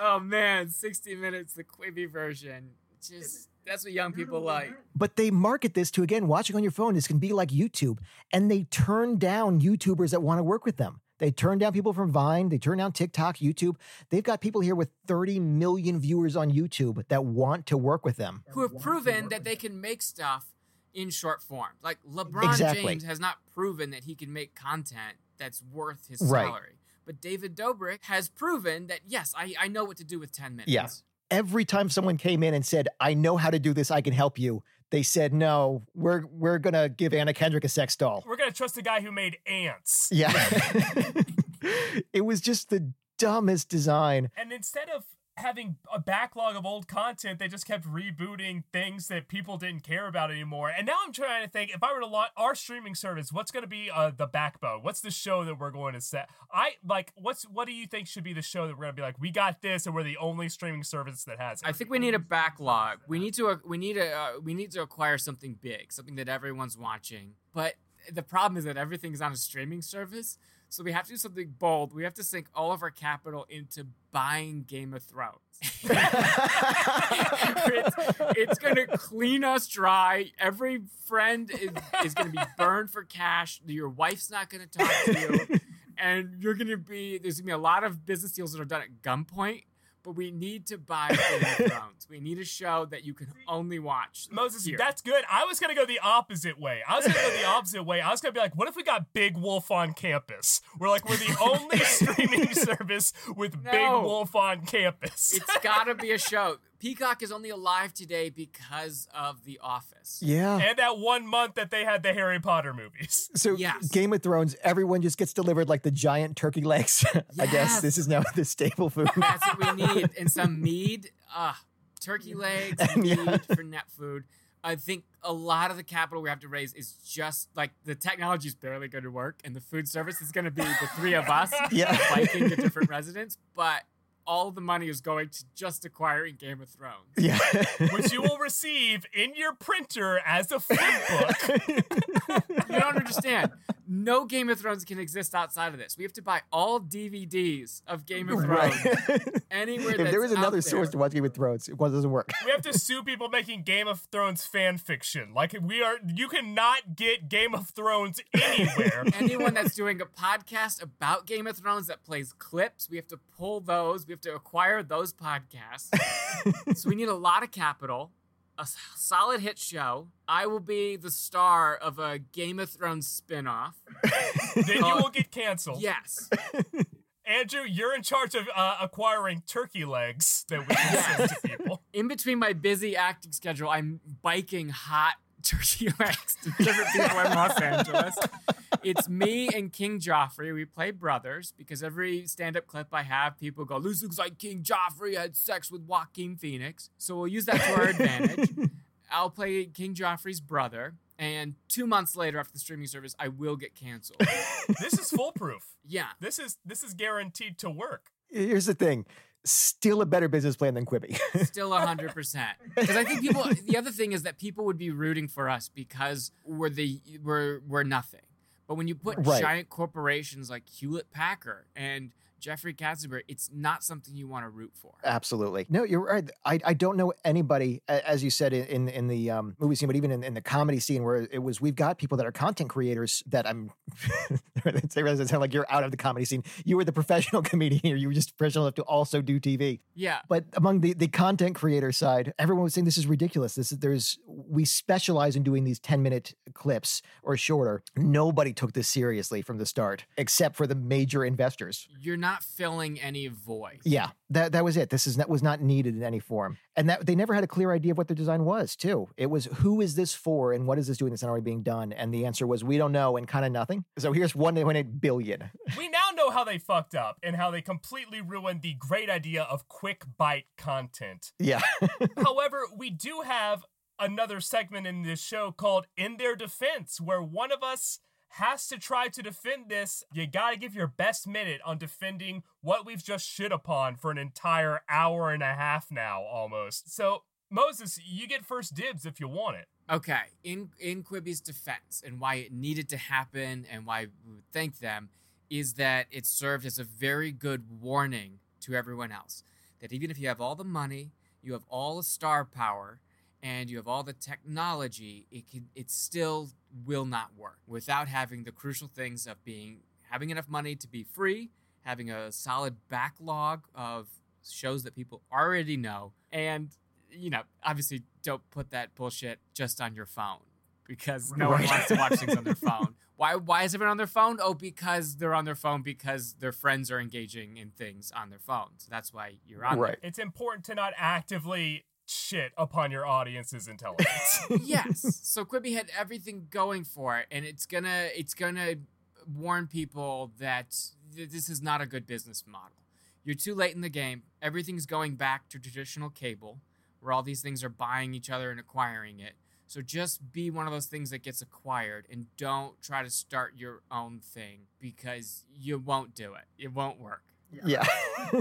Oh, man, 60 Minutes, the Quibi version. Just, that's what young people like. But they market this to, again, watching on your phone. This can be like YouTube. And they turn down YouTubers that want to work with them. They turn down people from Vine. They turn down TikTok, YouTube. They've got people here with 30 million viewers on YouTube that want to work with them. Who have proven that they can make stuff in short form. Like LeBron James has not proven that he can make content that's worth his salary. But David Dobrik has proven that, yes, I know what to do with 10 minutes. Yeah. Every time someone came in and said, I know how to do this, I can help you, they said, no, we're going to give Anna Kendrick a sex doll. We're going to trust the guy who made ants. Yeah. It was just the dumbest design. And instead of having a backlog of old content, they just kept rebooting things that people didn't care about anymore. And now I'm trying to think, if I were to launch our streaming service, what's going to be the backbone? What's the show that we're going to set? What do you think should be the show that we're going to be like, we got this, and we're the only streaming service that has it? I think we need a backlog. We need to acquire something big, something that everyone's watching. But the problem is that everything's on a streaming service. So we have to do something bold. We have to sink all of our capital into buying Game of Thrones. It's going to clean us dry. Every friend is going to be burned for cash. Your wife's not going to talk to you. And there's going to be a lot of business deals that are done at gunpoint. But we need to buy Game of Thrones. We need a show that you can only watch. Moses, that's good. I was going to go the opposite way. I was going to be like, what if we got Big Wolf on campus? We're the only streaming service with Big Wolf on campus. It's got to be a show. Peacock is only alive today because of The Office. Yeah. And that 1 month that they had the Harry Potter movies. So Game of Thrones, everyone just gets delivered like the giant turkey legs. Yes. I guess this is now the staple food. That's what we need. And some mead, turkey legs, mead for net food. I think a lot of the capital we have to raise is just like the technology is barely going to work. And the food service is going to be the three of us biking to different residents. But all the money is going to just acquiring Game of Thrones. Yeah. Which you will receive in your printer as a flip book. You don't understand. No Game of Thrones can exist outside of this. We have to buy all DVDs of Game of Thrones. Right. Anywhere that's out there. If there was another source to watch Game of Thrones, it doesn't work. We have to sue people making Game of Thrones fan fiction. You cannot get Game of Thrones anywhere. Anyone that's doing a podcast about Game of Thrones that plays clips, we have to pull those. We have to acquire those podcasts. So we need a lot of capital, a solid hit show. I will be the star of a Game of Thrones spinoff. Then you will get canceled. Yes. Andrew, you're in charge of acquiring turkey legs that we can send to people. In between my busy acting schedule, I'm biking hot turkey legs to different people in Los Angeles. It's me and King Joffrey. We play brothers because every stand-up clip I have, people go, this looks like King Joffrey had sex with Joaquin Phoenix. So we'll use that to our advantage. I'll play King Joffrey's brother. And 2 months later, after the streaming service, I will get canceled. This is foolproof. Yeah. This is guaranteed to work. Here's the thing. Still a better business plan than Quibi. Still 100%. Because I think the other thing is that people would be rooting for us because we're nothing. But when you put giant corporations like Hewlett Packard and Jeffrey Katzenberg, it's not something you want to root for. Absolutely. No, you're right. I don't know anybody, as you said, in the movie scene, but even in the comedy scene where it was, we've got people that are content creators that it sounds like you're out of the comedy scene. You were the professional comedian, or you were just professional enough to also do TV. Yeah. But among the content creator side, everyone was saying this is ridiculous. We specialize in doing these 10-minute clips or shorter. Nobody took this seriously from the start, except for the major investors. You're not not filling any void. Yeah, that was it. That was not needed in any form. And that they never had a clear idea of what their design was, too. It was, who is this for and what is this doing that's not already being done? And the answer was, we don't know and kind of nothing. So here's $1.8 billion. We now know how they fucked up and how they completely ruined the great idea of quick bite content. Yeah. However, we do have another segment in this show called In Their Defense, where one of us has to try to defend this. You gotta give your best minute on defending what we've just shit upon for an entire hour and a half now, almost. So, Moses, you get first dibs if you want it. Okay, in Quibi's defense and why it needed to happen and why we would thank them is that it served as a very good warning to everyone else. That even if you have all the money, you have all the star power, and you have all the technology, it still will not work without having the crucial things of having enough money to be free, having a solid backlog of shows that people already know, and, you know, obviously don't put that bullshit just on your phone because no one wants to watch things on their phone. Why is everyone on their phone? Oh, because they're on their phone because their friends are engaging in things on their phone. So that's why you're on there. It's important to not actively shit upon your audience's intelligence. Yes. So Quibi had everything going for it, and it's gonna warn people that this is not a good business model. You're too late in the game. Everything's going back to traditional cable, where all these things are buying each other and acquiring it. So just be one of those things that gets acquired, and don't try to start your own thing because you won't do it. It won't work. Yeah.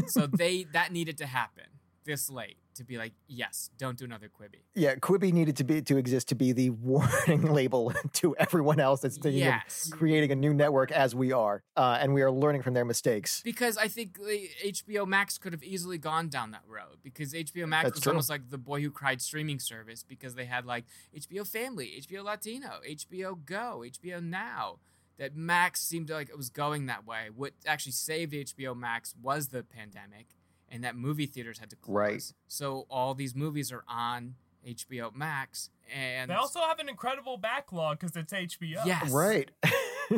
So that needed to happen this late. To be like, yes, don't do another Quibi. Yeah, Quibi needed to exist to be the warning label to everyone else that's thinking of creating a new network, as we are. And we are learning from their mistakes. Because I think HBO Max could have easily gone down that road. Because HBO Max was almost like the Boy Who Cried streaming service. Because they had like HBO Family, HBO Latino, HBO Go, HBO Now. That Max seemed like it was going that way. What actually saved HBO Max was the pandemic. And that movie theaters had to close. Right. So all these movies are on HBO Max. And they also have an incredible backlog because it's HBO. Yes. Right.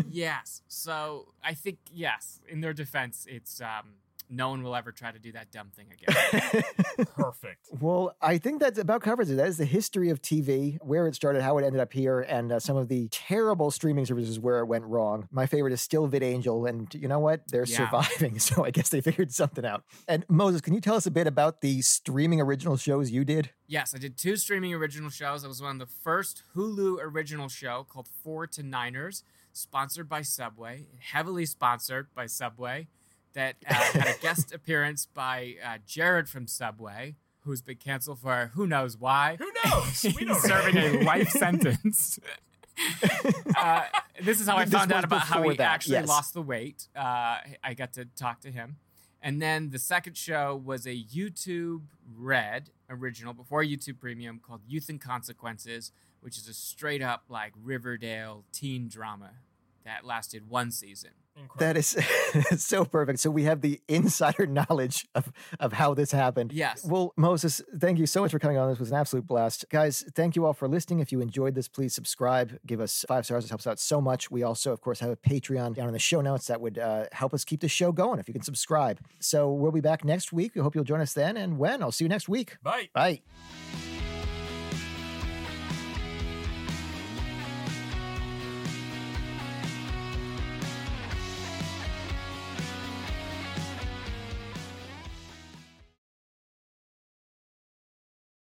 Yes. So I think, yes, in their defense, it's no one will ever try to do that dumb thing again. Perfect. Well, I think that about covers it. That is the history of TV, where it started, how it ended up here, and some of the terrible streaming services where it went wrong. My favorite is still VidAngel, and you know what? They're surviving, so I guess they figured something out. And Moses, can you tell us a bit about the streaming original shows you did? Yes, I did 2 streaming original shows. I was one of the first Hulu original show called Fourth and Niners, sponsored by Subway, heavily sponsored by Subway. That had a guest appearance by Jared from Subway, who's been canceled for who knows why. Who knows? We don't know. Serving a life sentence. This is how I found out about how he actually lost the weight. I got to talk to him. And then the second show was a YouTube Red original before YouTube Premium called Youth and Consequences, which is a straight up like Riverdale teen drama that lasted 1 season. Incredible. That is so perfect. So we have the insider knowledge of how this happened. Yes. Well, Moses, thank you so much for coming on. This was an absolute blast. Guys, thank you all for listening. If you enjoyed this, please subscribe. Give us 5 stars. It helps out so much. We also, of course, have a Patreon down in the show notes that would help us keep the show going if you can subscribe. So we'll be back next week. We hope you'll join us then. And I'll see you next week. Bye. Bye.